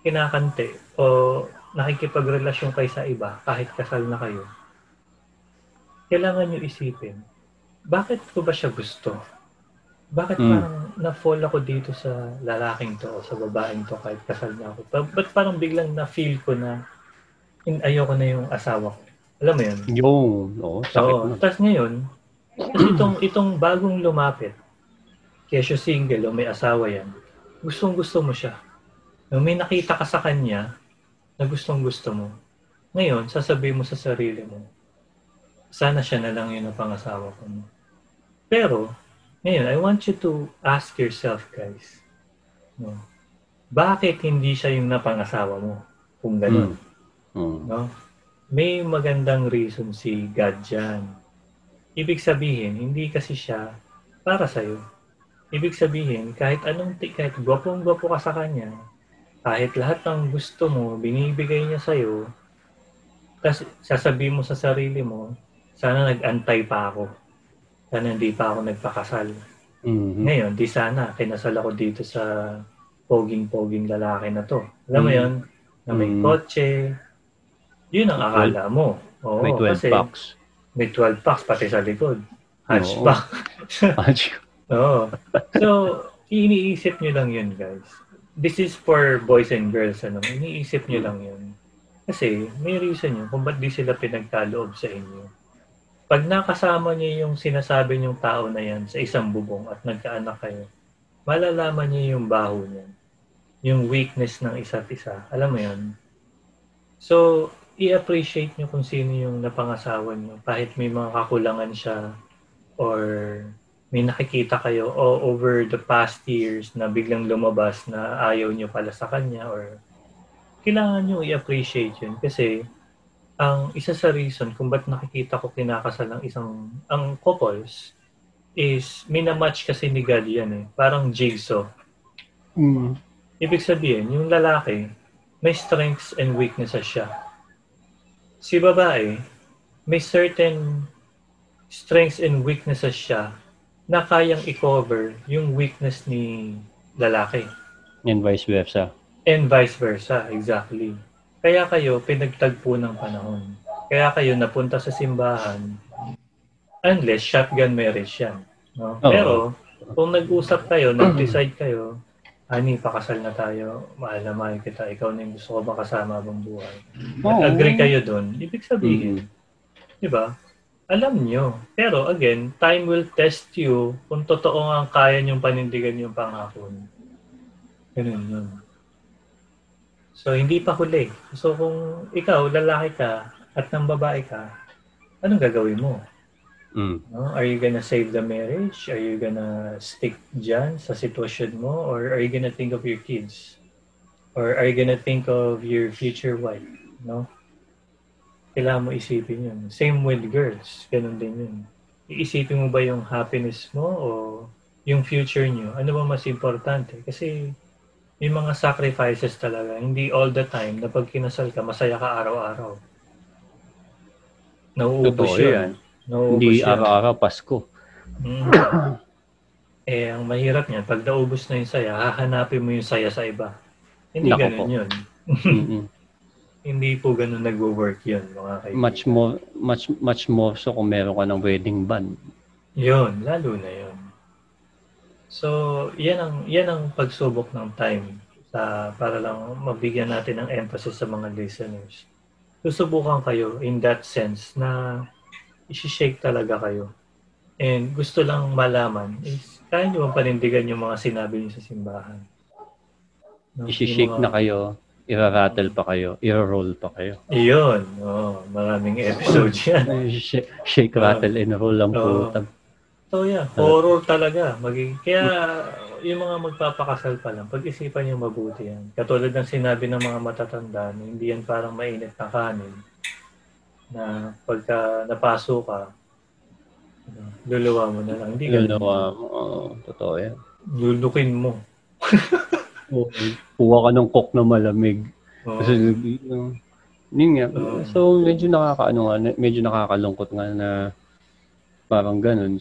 kinakante o nakikipagrelasyon kayo sa iba kahit kasal na kayo, kailangan nyo isipin, bakit ko ba siya gusto? Bakit parang na-fall ako dito sa lalaking to o sa babaeng to kahit kasal na ako? Ba't parang biglang na-feel ko na ayoko na yung asawa ko? Alam mo yun? Sakit na. Tapos ngayon, itong bagong lumapit, kaysa single o may asawa yan, gustong-gusto mo siya. May nakita ka sa kanya na gustong-gusto mo. Ngayon, sasabihin mo sa sarili mo, sana siya na lang yun ang pangasawa ko. Pero, ngayon, I want you to ask yourself, guys. No? Bakit hindi siya yung napangasawa mo? Kung gano'n. No? May magandang reason si God dyan. Ibig sabihin, hindi kasi siya para sa'yo. Ibig sabihin, kahit gwapong-gwapo ka sa kanya, kahit lahat ng gusto mo, binibigay niya sa'yo, tapos sasabihin mo sa sarili mo, sana nag-antay pa ako. Sana hindi pa ako nagpakasal. Ngayon, di sana, kinasal ako dito sa poging-poging lalaki na to. Alam mo yun? Na may kotse. Yun ang akala mo. Oo, may 12 packs. May 12 packs pati sa likod. Hatchback. Oo. So, iniisip nyo lang yun, guys. This is for boys and girls. Ano? Iniisip nyo lang yun. Kasi may reason yun kung ba't di sila pinagkaloob sa inyo. Pag nakasama niyo yung sinasabi niyong tao na yan sa isang bubong at nagkaanak kayo, malalaman niyo yung baho niyan. Yung weakness ng isa't isa. Alam mo yun? So, i-appreciate niyo kung sino yung napangasawa niyo. Kahit may mga kakulangan siya or may nakikita kayo over the past years na biglang lumabas na ayaw niyo pala sa kanya or kailangan niyo i-appreciate yun kasi ang isa sa reason kung ba't nakikita ko kinakasal ng ang couples is minamatch kasi ni God yan eh. Parang jigsaw. Mm. Ibig sabihin, yung lalaki, may strengths and weaknesses siya. Si babae, may certain strengths and weaknesses siya na kayang i-cover yung weakness ni lalaki. And vice versa. And vice versa, exactly. Kaya kayo pinagtagpo ng panahon. Kaya kayo napunta sa simbahan unless shotgun marriage yan. No? Oh. Pero kung nag-usap kayo, nag-decide kayo, ani, pakasal na tayo, mahal na mahal kita, ikaw na yung gusto ko makasama habang buhay. At agree kayo dun, ibig sabihin, di ba? Alam nyo. Pero again, time will test you kung totoo nga ang kaya niyong panindigan yung pangako. Ganun yun. So, hindi pa huli. So, kung ikaw, lalaki ka at nang babae ka, anong gagawin mo? Mm. No? Are you gonna save the marriage? Are you gonna stick dyan sa sitwasyon mo? Or are you gonna think of your kids? Or are you gonna think of your future wife? No? Kailangan mo isipin yun. Same with girls. Ganun din yun. Iisipin mo ba yung happiness mo o yung future nyo? Ano ba mas importante? Kasi may mga sacrifices talaga. Hindi all the time na pag kinasal ka, masaya ka araw-araw. Nauubos yun. Hindi araw-araw, Pasko. Eh, ang mahirap niyan, pag naubos na yung saya, hahanapin mo yung saya sa iba. Hindi Lako ganun po. Yun. Hindi po ganun nagwo-work yun, mga kaibigan. Much more so kung meron ka ng wedding band. Yun, lalo na yun. So, yan ang pagsubok ng time para lang mabigyan natin ng emphasis sa mga listeners. Susubukan kayo in that sense na isi-shake talaga kayo. And gusto lang malaman is kaya nyo bang panindigan yung mga sinabi niyo sa simbahan? No, isi-shake na kayo, ira-rattle pa kayo, ira-roll pa kayo. Iyon. Oh, maraming episode yan. Shake, rattle, and roll lang po. So yeah, horror talaga. Kaya yung mga magpapakasal pa lang, pag-isipan niyo mabuti yan. Katulad ng sinabi ng mga matatanda, hindi yan parang mainit na kanin na pagka napaso ka, luluwa mo na lang. Hindi ganun. Luluwa mo. Totoo yan. Lulukin mo. Puwa ka ng coke na malamig. Kasi, yun nga. So, medyo nakakalungkot nga na parang ganun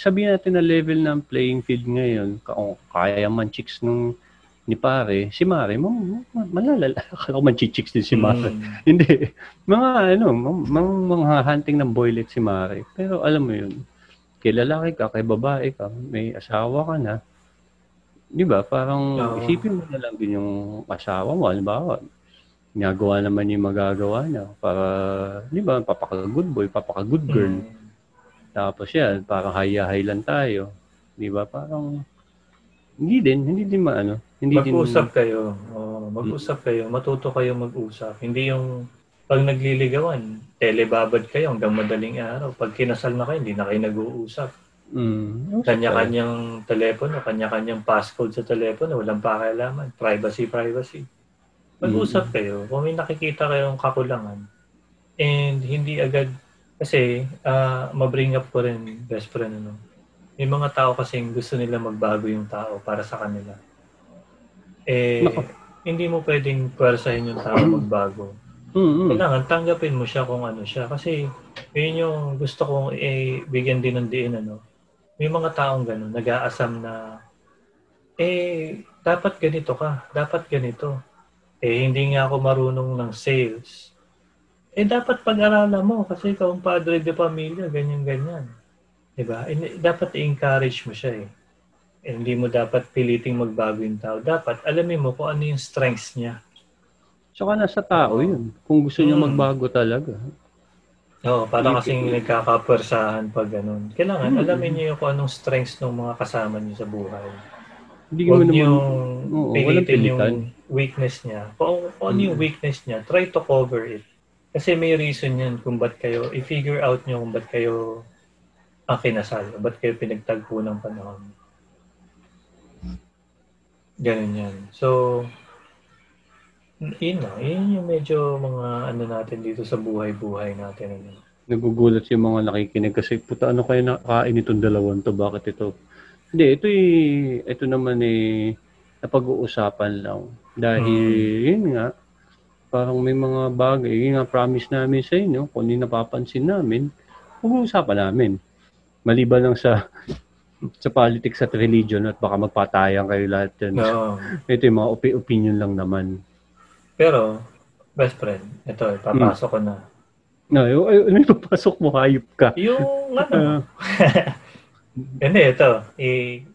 sabihin natin na level ng playing field ngayon, kaya man chicks nung ni pare, si Mare, malalala. Kala ko manchichicks din si Mare. Hindi. Mga hunting ng boylet si Mare. Pero alam mo yun, kay lalaki ka, kay babae ka, may asawa ka na, di ba? Parang isipin mo na lang din yung asawa mo, halimbawa. Nagawa naman yung magagawa niya para, di ba, papaka-good boy, papaka-good girl. Tapos yan, parang hayahay lang tayo. Di ba? Parang, hindi din maano. Mag-usap kayo. Mag-usap kayo. Matuto kayo mag-usap. Hindi yung pag nagliligawan, telebabad kayo hanggang madaling araw. Pag kinasal na kayo, hindi na kayo nag-uusap. Kanya-kanyang telepono, kanya-kanyang passcode sa telepono, walang pakialaman. Privacy. Mag-usap kayo kung may nakikita kayong kakulangan. And hindi agad, kasi ma-bring up ko rin, best friend, ano. May mga tao kasing gusto nila magbago yung tao para sa kanila. Eh, hindi mo pwedeng pwersahin yung tao magbago. Kailangan tanggapin mo siya kung ano siya. Kasi yun yung gusto kong bigyan din ng diin, ano. May mga taong gano'n, nag-aasam na eh, dapat ganito ka, dapat ganito. Eh, hindi nga ako marunong ng sales. Eh, dapat pag-aralan mo kasi ikaw ang padre de pamilya, ganyan-ganyan. Diba? Eh, dapat i-encourage mo siya eh. Eh. Hindi mo dapat piliting magbago yung tao. Dapat alamin mo kung ano yung strengths niya. Tsaka nasa tao yun. Kung gusto niya magbago talaga. Oo, para kasing nagkakapwersahan pag ganun. Kailangan alamin niyo kung anong strengths ng mga kasama niyo sa buhay. Hindi mo naman pilitin yung weakness niya. Kung ano yung weakness niya, try to cover it. Kasi may reason yan kung ba't kayo, i-figure out nyo kung ba't kayo ang kinasal, ba't kayo pinagtagpo ng panahon. Ganun yan. So, yun yung medyo mga ano natin dito sa buhay-buhay natin. Nagugulat yung mga nakikinig kasi, puta, ano kayo nakain itong dalawang to? Bakit ito? Hindi, ito naman eh, napag-uusapan lang. Dahil, yun nga, parang may mga bagay, yung nga promise namin sa inyo, kung hindi napapansin namin, pag-uusapan namin. Maliban lang sa politics at religion at baka magpatayang kayo lahat yan. No. Ito yung mga opinion lang naman. Pero, best friend, ito, papasok ko na. No, yung papasok mo, hayop ka. Yung ano. Hindi, ito,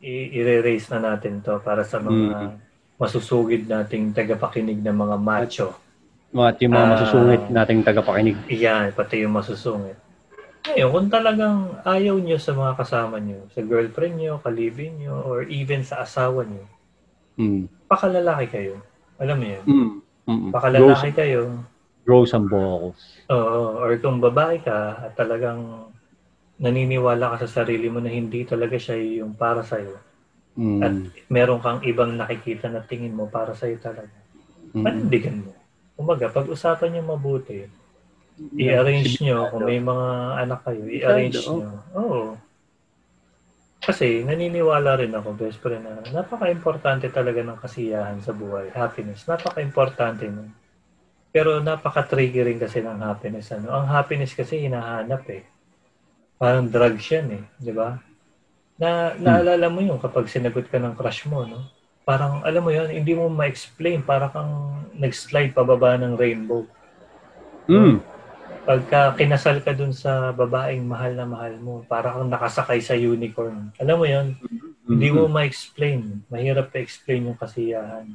i-re-raise na natin to para sa mga masusugid nating tagapakinig ng mga macho. Yung mga masusungit nating tagapakinig. Iyan, pati yung masusungit. Ngayon, kung talagang ayaw nyo sa mga kasama nyo, sa girlfriend nyo, kalibin nyo, or even sa asawa nyo, pakalalaki kayo. Alam mo yun? Pakalalaki kayo. Grow some balls. Oo, or kung babae ka at talagang naniniwala ka sa sarili mo na hindi talaga siya yung para sa'yo. At meron kang ibang nakikita na tingin mo para sa'yo talaga. Panindigan mo. Umaga, pag-usapan niyo mabuti. I-arrange niyo kung may mga anak kayo, i-arrange niyo. Oo. Kasi naniniwala rin ako, best friend, na napaka-importante talaga ng kasiyahan sa buhay, happiness. Napaka-importante nun. Pero napaka-triggering kasi ng happiness. Ano? Ang happiness kasi hinahanap eh. Parang drugs yan eh, di ba? Naalala mo yung kapag sinagot ka ng crush mo, no? Parang, alam mo yun, hindi mo ma-explain. Parang kang nag-slide pababa ng rainbow. Pagka kinasal ka dun sa babaeng mahal na mahal mo, parang kang nakasakay sa unicorn. Alam mo yun, hindi mo ma-explain. Mahirap pa-explain yung kasiyahan.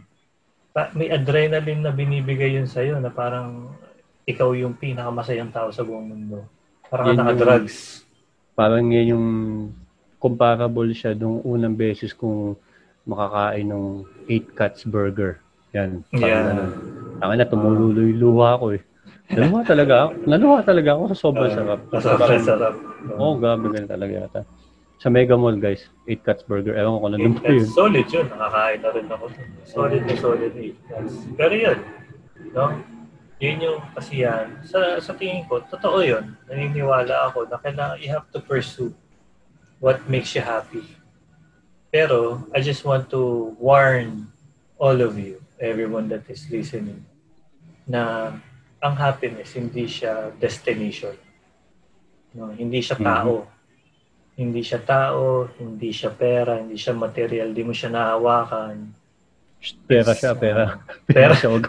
May adrenaline na binibigay yun sa'yo na parang ikaw yung pinakamasayang tao sa buong mundo. Parang ka naka-drugs. Parang yun yung comparable siya nung unang beses kung makakain ng 8-Cut's Burger. Yan. Yeah. Tama na, tumululoy luha ko eh. Naluha talaga ako sa sobrang sarap. Sobrang sarap. Oo, gabi ganun talaga yata. Sa Mega Mall, guys, 8-Cut's Burger. Ewan ko kung nandun pa yun. Solid yun. Nakakain na rin ako. Solid 8-Cut's. Pero yun. No? Yun yung kasiyahan. Sa tingin ko, totoo yun. Naniniwala ako na kailangan you have to pursue what makes you happy. Pero, I just want to warn all of you, everyone that is listening, na ang happiness, hindi siya destination. No, hindi siya tao. Hindi siya pera, hindi siya material, hindi mo siya nahawakan. Pera siya, Pera siya. Huwag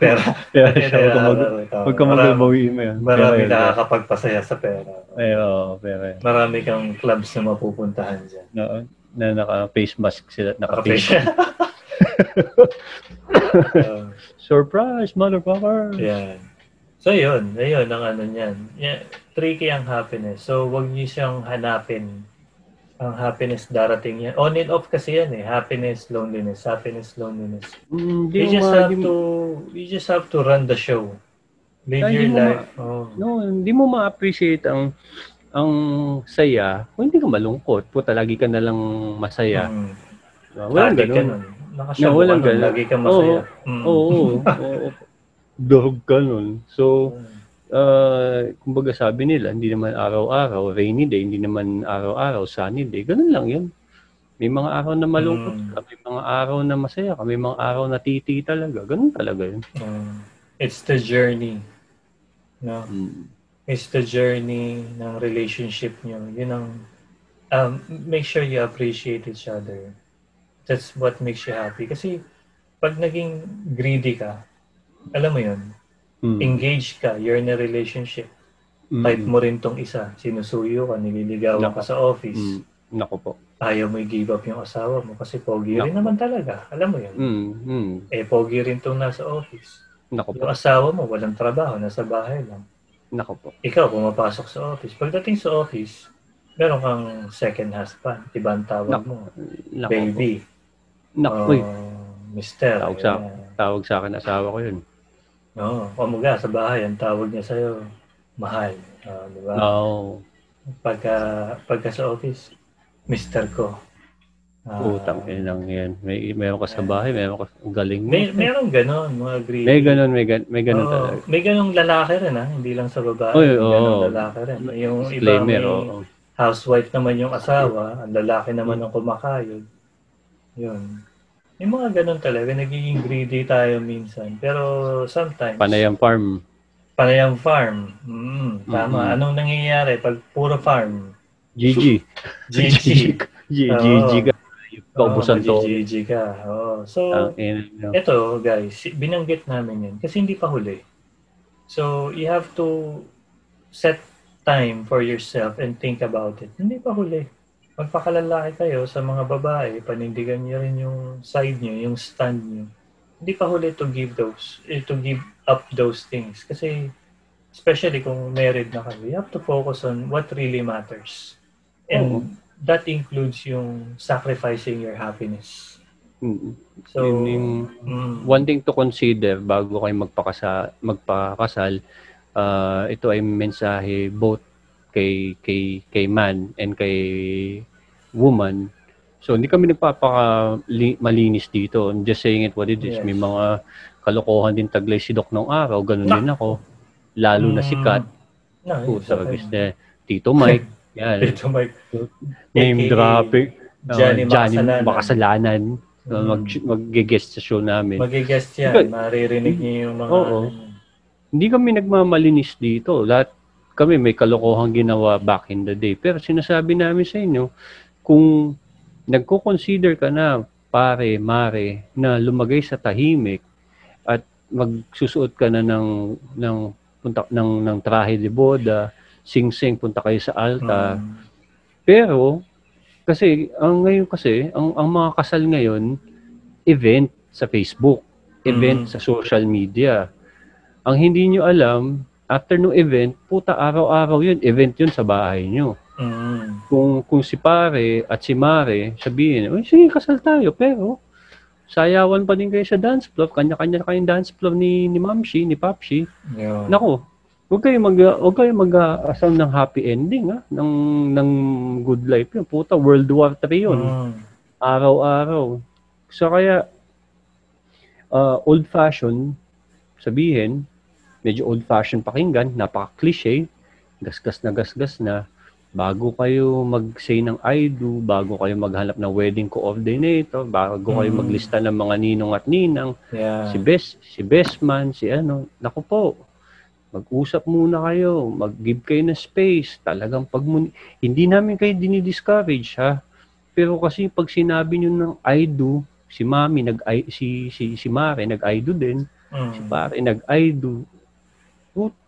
ka magbabawiin mo yan. Marami nakakapagpasaya sa pera. Oo, pera. Marami kang clubs na mapupuntahan dyan. Oo. Na naka-face mask sila. Naka-face mask. Surprise, motherfucker! Yeah. So, yun. Ayun, ang ano niyan. Yeah, tricky ang happiness. So, wag niyo siyang hanapin. Ang happiness darating yan. On and off kasi yan eh. Happiness, loneliness. Happiness, loneliness. You just have to run the show. Live your life. No, hindi mo ma-appreciate ang saya, kung hindi ka malungkot, puta, lagi ka na lang masaya. Walang ganun. Walang ganun. Lagi ka masaya. Oo. Dog ganun. So, kumbaga sabi nila, hindi naman araw-araw, rainy day, hindi naman araw-araw, sunny day, ganun lang yun. May mga araw na malungkot ka, may mga araw na masaya ka, may mga araw na titi talaga. Ganun talaga yun. It's the journey. No? It's the journey ng relationship nyo. Yun ang, make sure you appreciate each other. that's what makes you happy. Kasi pag naging greedy ka, alam mo yun, engaged ka, you're in a relationship. Type mo rin tong isa, sinusuyo ka, nililigawan ka sa office. Naku po. Ayaw mo i-give up yung asawa mo kasi pogi rin naman talaga. Alam mo yun. Eh, pogi rin tong nasa office. Naku po. Yung asawa mo, walang trabaho, nasa bahay lang. Naku po. Ikaw, pumapasok sa office. Pagdating sa office, meron kang second husband. Iba ang tawag mo. Naku baby. Naku. Mister. Tawag sa akin, asawa ko yun. No, pamuga sa bahay, ang tawag niya sa'yo, mahal. Di ba? Oo. Pagka sa office, mister ko. Utang lang yan. Meron ka sa bahay, meron ka galing mo. Meron ganon, mga agree. May ganon talaga. May ganong lalaki rin, ha? Hindi lang sa babae. May ganong lalaki rin. Yung iba may housewife naman yung asawa, ang lalaki naman ang kumakayod. Yun. May mga ganon talaga. Nagiging greedy tayo minsan. Pero sometimes... Panayang farm. Tama. Mm-hmm. Anong nangyayari pag puro farm? GG. Kaubusan to. GG ka. Oh. So, ito guys, binanggit namin yan kasi hindi pa huli. So, you have to set time for yourself and think about it. Hindi pa huli. Magpakalalaki kayo sa mga babae, panindigan niyo rin yung side niyo, yung stand niyo. Hindi pa huli to give up those things. Kasi, especially kung married na kayo, you have to focus on what really matters. And that includes yung sacrificing your happiness. So, one thing to consider bago kayo magpakasal, ito ay mensahe both kay man and kay woman. So, hindi kami nagpapaka-malinis dito. I'm just saying it what it is. Yes. May mga kalokohan din taglay si Doc ng araw. Ganun din ako. Lalo na si Kat. Sabi Tito Mike. Yan. Tito Mike. Name dropping. Johnny Makasalanan. Mag-guest sa show namin. Mag-guest yan. But, maririnig niyo yung mga... Hindi kami nagmamalinis dito. Lahat kami may kalokohan ginawa back in the day. Pero sinasabi namin sa inyo, kung... nagko-consider ka na, pare, mare, na lumagay sa tahimik at magsusuot ka na ng trahe de boda, sing-sing, punta kayo sa altar. Pero, kasi, ang mga kasal ngayon, event sa Facebook, event sa social media. Ang hindi nyo alam, after no event, puta, araw-araw yun, event yun sa bahay nyo. Kung si pare at si mare sabihin, "Uy, sige, kasal tayo," pero sayawan pa din kayo sa dance floor, kanya-kanya kayong dance floor ni Mamshi, ni Papshi. Yeah. Nako, huwag kayo mag-asam ng happy ending, ha, ng good life yun. Puta, World War III yun. Araw-araw. So kaya old fashion sabihin, medyo old fashion pakinggan, napaka-cliché, gasgas na. Bago kayo mag-say ng I do, bago kayo maghanap ng wedding coordinator, bago kayo maglista ng mga ninong at ninang, si best man, si ano, naku po, mag-usap muna kayo, mag-give kayo ng space, talagang hindi namin kayo dinidiscourage, ha? Pero kasi pag sinabi nyo ng I do, si mami, si Mare, nag-I do din, si pare, nag-I do,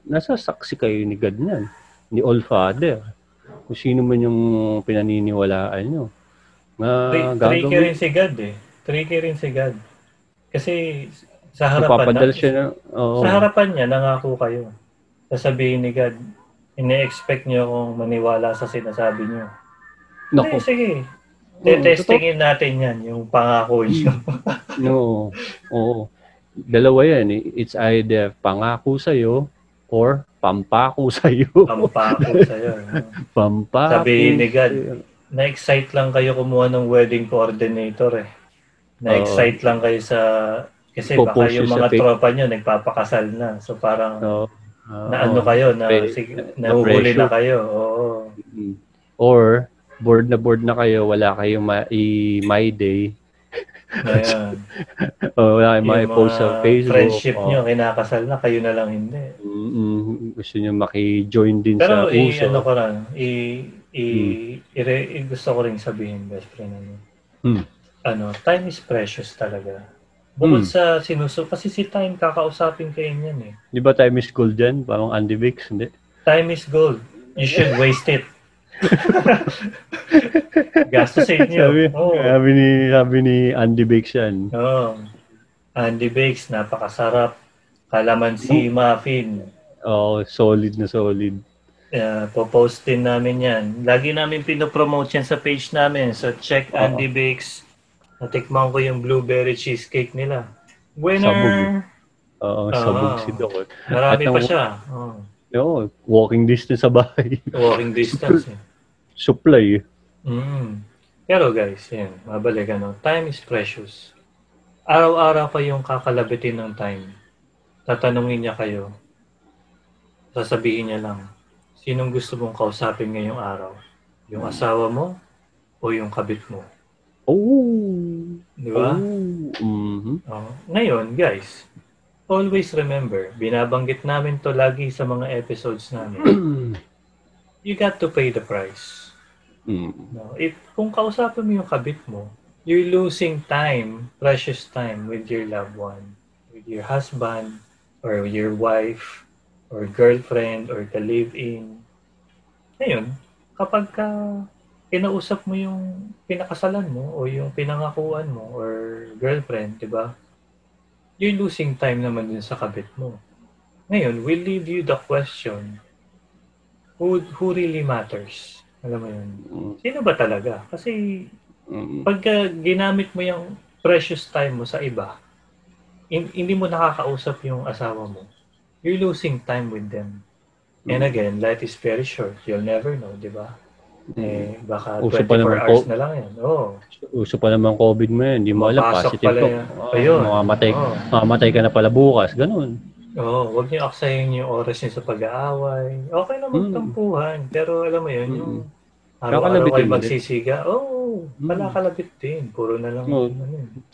nasa saksi kayo ni God na, ni All Father. Kung sino man yung pinaniniwalaan nyo. Tricky rin si God eh. Kasi sa harapan niya, nangako kayo. Sasabihin ni God, ine-expect nyo akong maniwala sa sinasabi nyo. Naku. Ay, sige. Detestingin natin yan, yung pangako nyo. Dalawa yan eh. It's either pangako sa'yo or Pampako sa'yo. Pampako. Sabihin ni God, na-excite lang kayo kumuha ng wedding coordinator eh. Na-excite lang kayo sa... Kasi baka yung mga tropa nyo nagpapakasal na. So parang nahuhuli na kayo. Oo. Or bored na kayo, wala kayong my day. Ayan. Post sa Facebook. Friendship nyo, kinakasal na, kayo na lang hindi. Gusto nyo maki-join din. Pero sa uso. Pero gusto ko rin sabihin, best friend. ano, time is precious talaga. Bukod sa sinusunod, kasi si time, kakausapin kayo niyan eh. Di ba time is gold yan? Parang Andy Bakes, hindi? Time is gold. You should waste it. Gastos sa inyo. Sabi ni Andy Bakes yan. Oh. Andy Bakes, napakasarap. Kalamansi muffin. Oh, solid na solid. Popost din namin yan. Lagi namin pinopromote yan sa page namin. So, check Andy Bakes. Natikman ko yung blueberry cheesecake nila. Winner! Oo, sabog si Doc. Marami pa siya. No, walking distance sa bahay. Walking distance. Supply. Pero guys, yan. Mabalik, ano. Time is precious. Araw-araw kayong kakalabitin ng time. Tatanungin niya kayo. Sasabihin niya lang. Sinong gusto mong kausapin ngayong araw? Yung asawa mo o yung kabit mo? Oh! Di ba? Oh. Mm-hmm. Oh. Ngayon, guys, always remember, binabanggit namin to lagi sa mga episodes namin. You got to pay the price. No? If, kung kausapin mo yung kabit mo, you're losing time, precious time with your loved one, with your husband, or your wife, or girlfriend, or the live-in. Ngayon, kapag kinausap mo yung pinakasalan mo, o yung pinangakuan mo, or girlfriend, di ba? You're losing time naman din sa kabit mo. Ngayon, we'll leave you the question, who really matters? Alam mo yun? Sino ba talaga? Kasi, pagka ginamit mo yung precious time mo sa iba, hindi mo nakakausap yung asawa mo. You're losing time with them. And again, life is very short. You'll never know, di ba? Eh, baka uso 24 hours na lang yan. Oh. Uso pa naman COVID mo yan. Hindi mo alam, positive ko. Ayun. Makamatay ka na pala bukas. Ganun. Oh, huwag niyo aksayin yung oras niyo sa pag-aaway. Okay na magtampuhan. Pero alam mo yun, yung araw-araw ay magsisiga. Oo, palakalabit din. Puro na lang.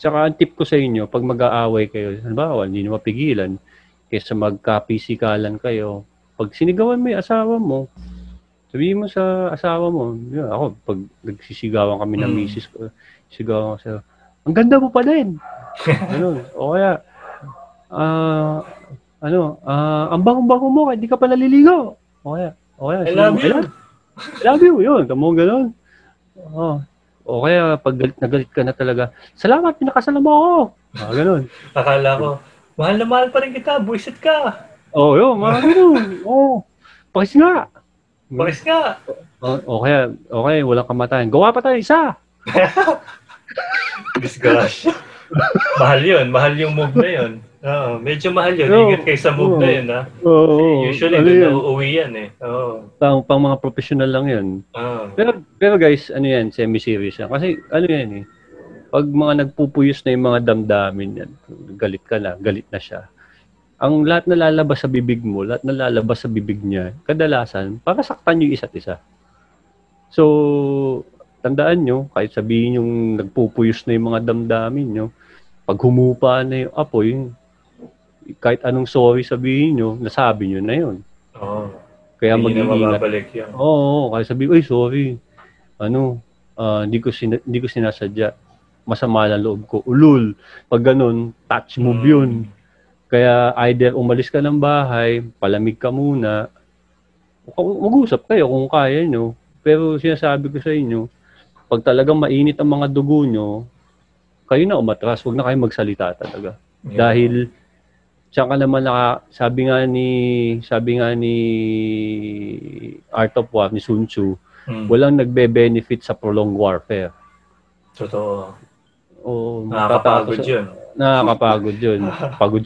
Tsaka ang tip ko sa inyo, pag mag-aaway kayo, halimbawa, hindi nyo mapigilan. Kesa magkapisikalan kayo, pag sinigawan mo yung asawa mo, sabihin mo sa asawa mo, ako, pag nagsisigawan kami ng misis ko, sigawan ko sa'yo, ang ganda mo pa din! Ganun. O kaya, ang bango-bango mo, hindi ka pa naliligaw. O kaya, I love you! I love you, yun, tamo ganun. O kaya, pag nagalit ka na talaga, salamat, pinakasal mo ako! Ganun. Akala ko, mahal na mahal pa rin kita, buwisit ka. Oo, yun, mahal yun. Oo, pakis nga. Pakis nga. Okay, walang kamatayan. Gawa pa tayo, isa. Disgrasya. Mahal yun, mahal yung move na yun. Oo, medyo mahal yun, ingat kayo sa move na yun, ha? Oo. Usually, nauuwi yan, eh. Oo. Pang mga professional lang yun. Oo. Pero guys, ano yan, semi-serious yan. Kasi, ano yan, eh. Pag mga nagpupuyos na yung mga damdamin yan, galit ka na, galit na siya. Ang lahat na lalabas sa bibig mo, lahat na lalabas sa bibig niya, kadalasan, para saktan yung isa't isa. So, tandaan nyo, kahit sabihin yung nagpupuyos na yung mga damdamin nyo, pag humupa na yung apoy, kahit anong sorry sabihin nyo, nasabi nyo na yun. Oo. Kaya mag-iingat. Oo, kahit sabihin, ay sorry, hindi ko sinasadya. Masama lang loob ko. Ulul. Pag ganun, touch move yun. Kaya either umalis ka ng bahay, palamig ka muna, mag-usap kayo kung kaya nyo. Pero sinasabi ko sa inyo, pag talagang mainit ang mga dugo nyo, kayo na umatras. Huwag na kayo magsalita talaga. Yeah. Dahil, saan ka naman sabi nga ni Art of War, ni Sun Tzu, walang nagbe-benefit sa prolonged warfare. Totoo. Oh, nakakapagod 'yun. Pagod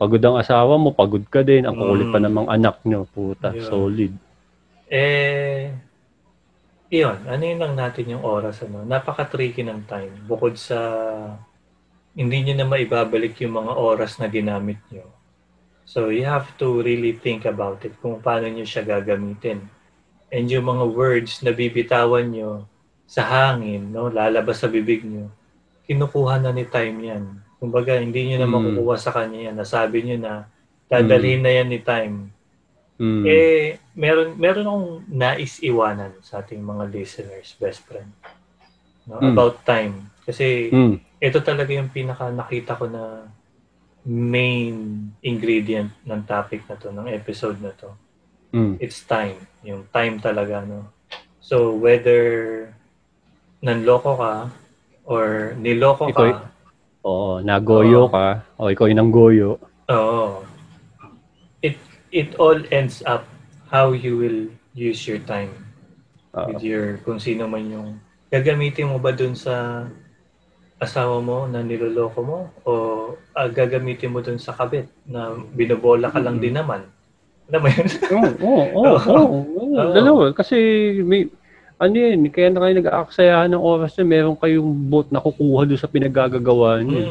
pagod ang asawa mo, pagod ka din, ang kukulit pa namang anak niyo, puta, yun. Solid. Eh 'yun, anuhin lang natin yung oras, ano. Napaka-tricky ng time. Bukod sa hindi niyo na maibabalik yung mga oras na ginamit niyo. So you have to really think about it kung paano niyo siya gagamitin. And yung mga words na bibitawan niyo sa hangin, no, lalabas sa bibig niyo, kinukuha na ni time yan. Kumbaga, hindi niyo na makukuha sa kanya yan. Nasabi niyo na, dadalhin na yan ni time. Eh, meron akong nais iwanan sa ating mga listeners, best friend. about time. Kasi ito talaga yung pinaka nakita ko na main ingredient ng topic na to, ng episode na to. It's time. Yung time talaga, no? So, whether nanloko ka or niloko ka, nagoyo ka, o ikaw yung nanggoyo. Oo. It all ends up how you will use your time. With your, kung sino man yung, gagamitin mo ba dun sa asawa mo na niloloko mo? O gagamitin mo dun sa kabit na binobola ka lang din naman? Alam mo yun? Dalawa. Kasi may, ano yun, kaya na kayo nag-aaksayahan ng oras na meron kayong bot na kukuha dun sa pinagagagawa niyo.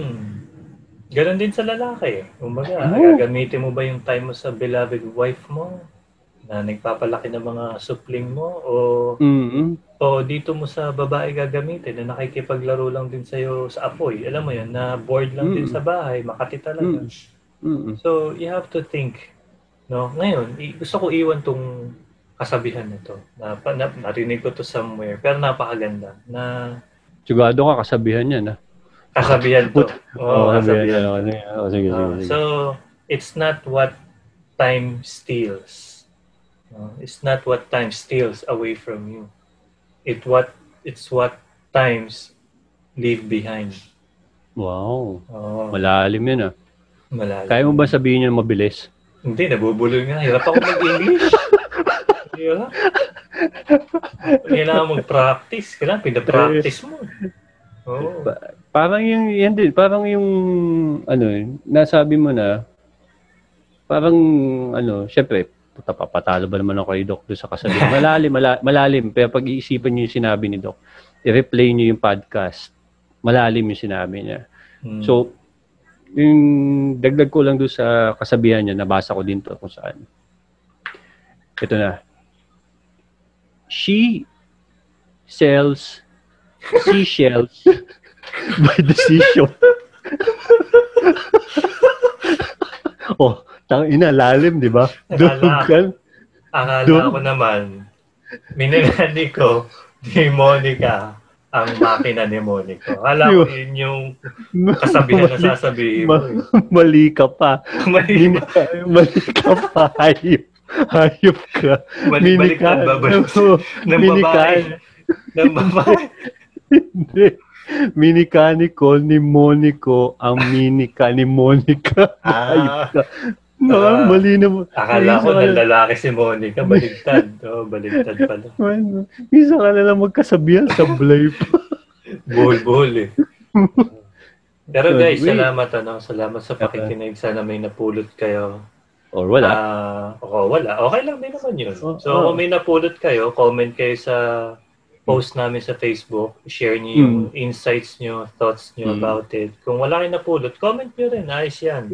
Ganon din sa lalaki. Kumbaga, gagamitin mo ba yung time mo sa beloved wife mo? Na nagpapalaki ng mga supling mo o dito mo sa babae gagamitin na nakikipaglaro lang din sa'yo sa apoy. Alam mo yun, na bored lang din sa bahay, makati talaga. So, you have to think. No? Ngayon, gusto ko iwan tong kasabihan nito. Narinig ko to somewhere, pero napakaganda. Na sigurado ka, kasabihan yan, ha? Kasabihan to. Kasabihan. So, it's not what time steals. It's not what time steals away from you. It's what times leave behind. Wow. Malalim yun, ah. Malalim. Kaya mo ba sabihin yun mabilis? Hindi, nabubulol nga. Hirap ako mag-English. Kailangan mag-practice. Kailangan pinapractice mo. Parang yan din. Parang yung, ano, nasabi mo na, parang, ano, syempre, papatalo ba naman ako kay Doc doon sa kasabihan? Malalim. Pero pag-iisipan niyo yung sinabi ni Doc, i-replay niyo yung podcast, malalim yung sinabi niya. So, yung dagdag ko lang doon sa kasabihan niya, nabasa ko din to kung saan. Ito na. She sells seashells by the seashore. Inalalim, di ba? Akala ko naman, minilani ko ni Monica ang makina ni Monica. Akala ko yun yung kasabihan na sasabihin mo. Mali ka pa. Mali ka pa. Hayop ka. Mali ka ba? Ng babae. Hindi. Minikaniko ni Monica ang minika ni Monica. Hayop ka. Mali na mo. Akala ko ng lalaki si Monica, baligtad. Baligtad pala. Isa ka nalang magkasabihan sa blay pa. Buhol-buhol eh. Pero guys, salamat sa pakikinig. Sana may napulot kayo. Or wala. Wala. Okay lang, may naman yun. So, kung may napulot kayo, comment kayo sa post namin sa Facebook. Share niyo yung insights niyo, thoughts niyo about it. Kung wala kayo napulot, comment niyo rin. Ayos yan.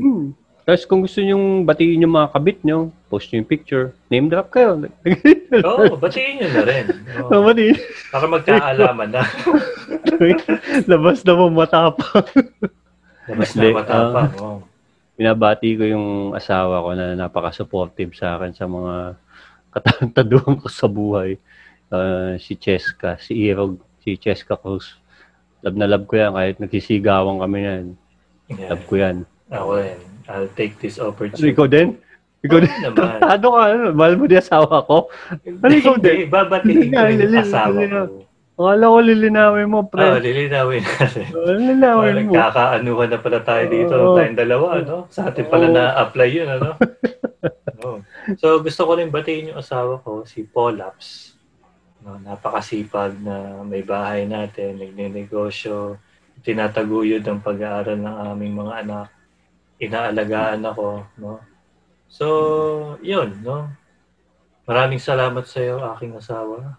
Tapos kung gusto nyong batiin yung mga kabit nyo, post nyo yung picture, name drop kayo. Batiin nyo na rin. Batiin. Para magkaalaman na. Labas na mo matapang. Binabati ko yung asawa ko na napaka-supportive sa akin sa mga katantaduan ko sa buhay. Si Cheska, si Irog, si Cheska Cruz. Love na love ko yan kahit nagsisigawan kami yan. Yeah. Love ko yan. Ako rin. I'll take this opportunity. Ikaw din? Naman. Ano ka? Mahal mo din asawa ko? Ikaw din? Babatiin ko yung asawa ko. Akala ko lilinawin mo, pre. Lilinawin natin. Lilinawin mo. Kakaanuhan na pala tayo dito. Tayong dalawa, ano? Sa atin pala na-apply yun, ano? So, gusto ko rin batiin yung asawa ko, si Paulaps. Napakasipag na may bahay natin, nagninegosyo, tinataguyod ang pag-aaral ng aming mga anak. Inaalagaan ako, no? So, yun, no? Maraming salamat sa iyo, aking asawa.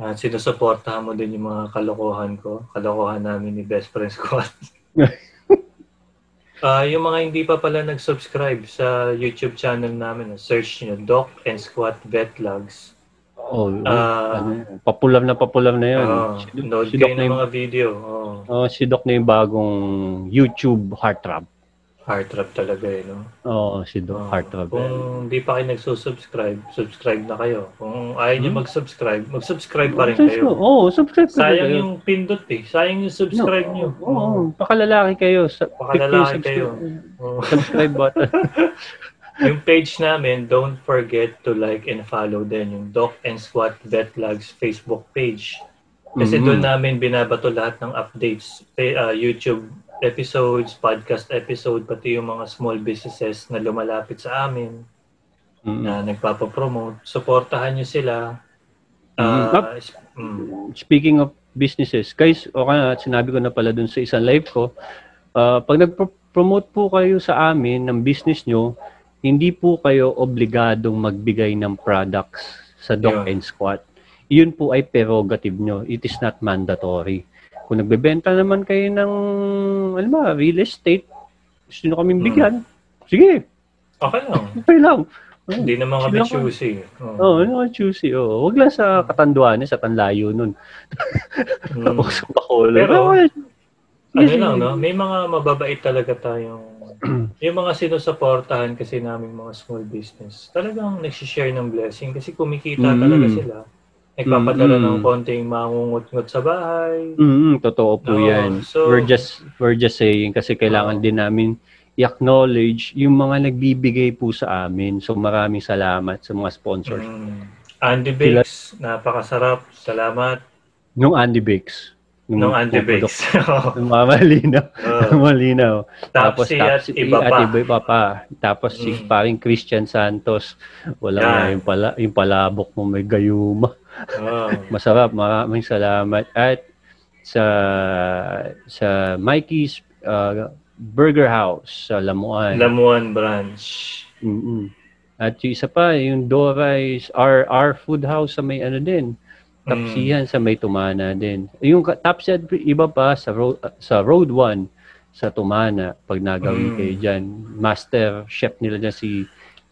At sinusuportahan mo din yung mga kalokohan ko. Kalokohan namin ni Best Friends Squad. Yung mga hindi pa pala nag-subscribe sa YouTube channel namin, search nyo, Doc and Squat Vet Logs. Papulam na yun. Load kayo ng mga video. Si Doc na yung bagong YouTube heart trap. Heartthrob talaga eh, no? Oo, si Doc, Heartthrob. Kung di pa kayo nagsusubscribe, subscribe na kayo. Kung ayaw nyo mag-subscribe, mag-subscribe pa rin kayo. Oo, subscribe pa rin kayo. Sayang yung pindot eh. Sayang yung subscribe nyo. Oo, pakalalaki kayo. Pakalalaki kayo. Subscribe button. Yung page namin, don't forget to like and follow din yung Doc and Squat Vet Logs Facebook page. Kasi doon namin binabato lahat ng updates, YouTube episodes, podcast episode, pati yung mga small businesses na lumalapit sa amin, na nagpapapromote. Supportahan nyo sila. Speaking of businesses, guys, okay na, sinabi ko na pala doon sa isang live ko, pag nag-promote po kayo sa amin ng business nyo, hindi po kayo obligadong magbigay ng products sa Doc and Squat. Iyon po ay prerogative nyo. It is not mandatory. Kung nagbebenta naman kayo ng, alam mo, real estate, gusto nyo kaming bigyan, sige. Okay lang. Okay lang. Hindi naman kami choosy. Oo, hindi naman choosy. Huwag lang sa Katanduanes, sa Tanlayo nun. Tapos sa Bacolod. Pero, ano lang, no? May mga mababait talaga tayong yung mga sinusuportahan kasi namin mga small business. Talagang nagsishare ng blessing kasi kumikita talaga sila. Nagpapadala ng konting mangungut-ngut sa bahay. Totoo po yan. So, we're just saying kasi kailangan din namin i-acknowledge yung mga nagbibigay po sa amin. So maraming salamat sa mga sponsors. Andy Bakes, napakasarap. Salamat. Nung Andy Bakes. Nung Andy Bakes. Nung malinaw. Malinaw. Tapos si iba pa. Tapos si paring Christian Santos. Wala na yung palabok mo, may gayuma. Masarap. Maraming salamat. At sa Mikey's Burger House sa Lamuan. Lamuan branch. At yung isa pa, yung Dora's RR Food House sa may ano din. Tapsihan sa may Tumana din. Yung Tapsihan, iba pa sa Road 1 sa Tumana pag nagawin kayo dyan. Master Chef nila dyan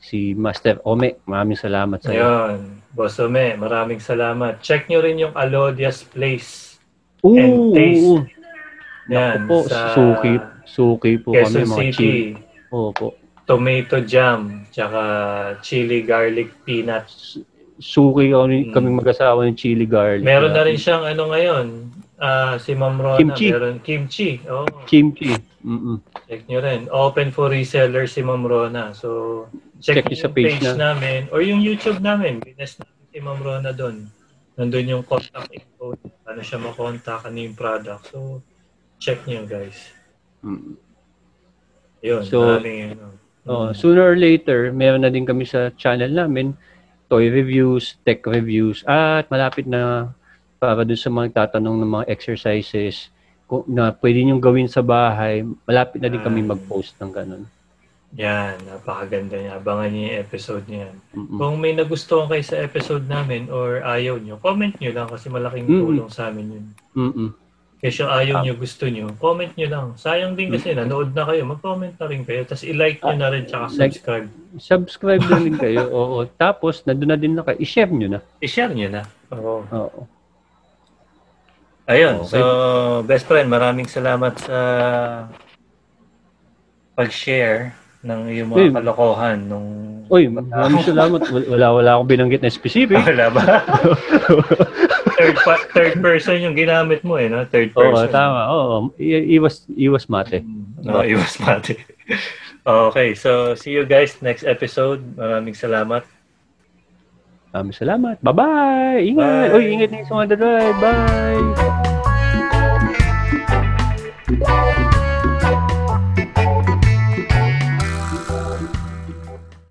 si Master Ome. Maraming salamat sa iyo. Ayan. Boss Ome, maraming salamat. Check nyo rin yung Alodia's Place and Taste. Yan, po, suki po Quezon kami. Mga City. Opo. Tomato jam, tsaka chili garlic peanuts. Suki kaming mag-asawa ng chili garlic. Meron na rin siyang ano ngayon, si Mamrona, meron kimchi. Oh. Kimchi. Check nyo rin. Open for reseller si Mamrona. So, check yung sa page namin or yung YouTube namin. Bines namin si Mamrona doon. Nandun yung contact info. Ano siya makontak, ano yung product. So, check nyo guys. Yun. So, sooner or later, meron na din kami sa channel namin. Toy reviews, tech reviews, at malapit na para doon sa mga tatanong ng mga exercises na pwede niyong gawin sa bahay, malapit na din kami mag-post ng ganun. Yan, napakaganda niya. Abangan niyo yung episode niya. Kung may nagustuhan kayo sa episode namin or ayaw niyo, comment niyo lang kasi malaking tulong sa amin yun. Kasi ayaw niyo, gusto niyo, comment niyo lang. Sayang din kasi nanood na kayo, mag-comment na rin kayo. Tapos i-like niyo na rin tsaka subscribe. Subscribe na rin kayo, oo. Tapos, nandun na din na kayo, i-share niyo na. I-share niyo na, oo. Ayun, okay. So best friend, maraming salamat sa pag-share ng iyong mga kalokohan nung... Uy, maraming salamat. Wala akong binanggit na specific. Wala ba? Third person yung ginamit mo eh, no? Third person. Oo, tama. Oo, iwas mate. No, iwas mate. Okay, so see you guys next episode. Maraming salamat. Maraming salamat. Bye-bye! Ingat! Uy, ingat na yung sumadadad. Bye!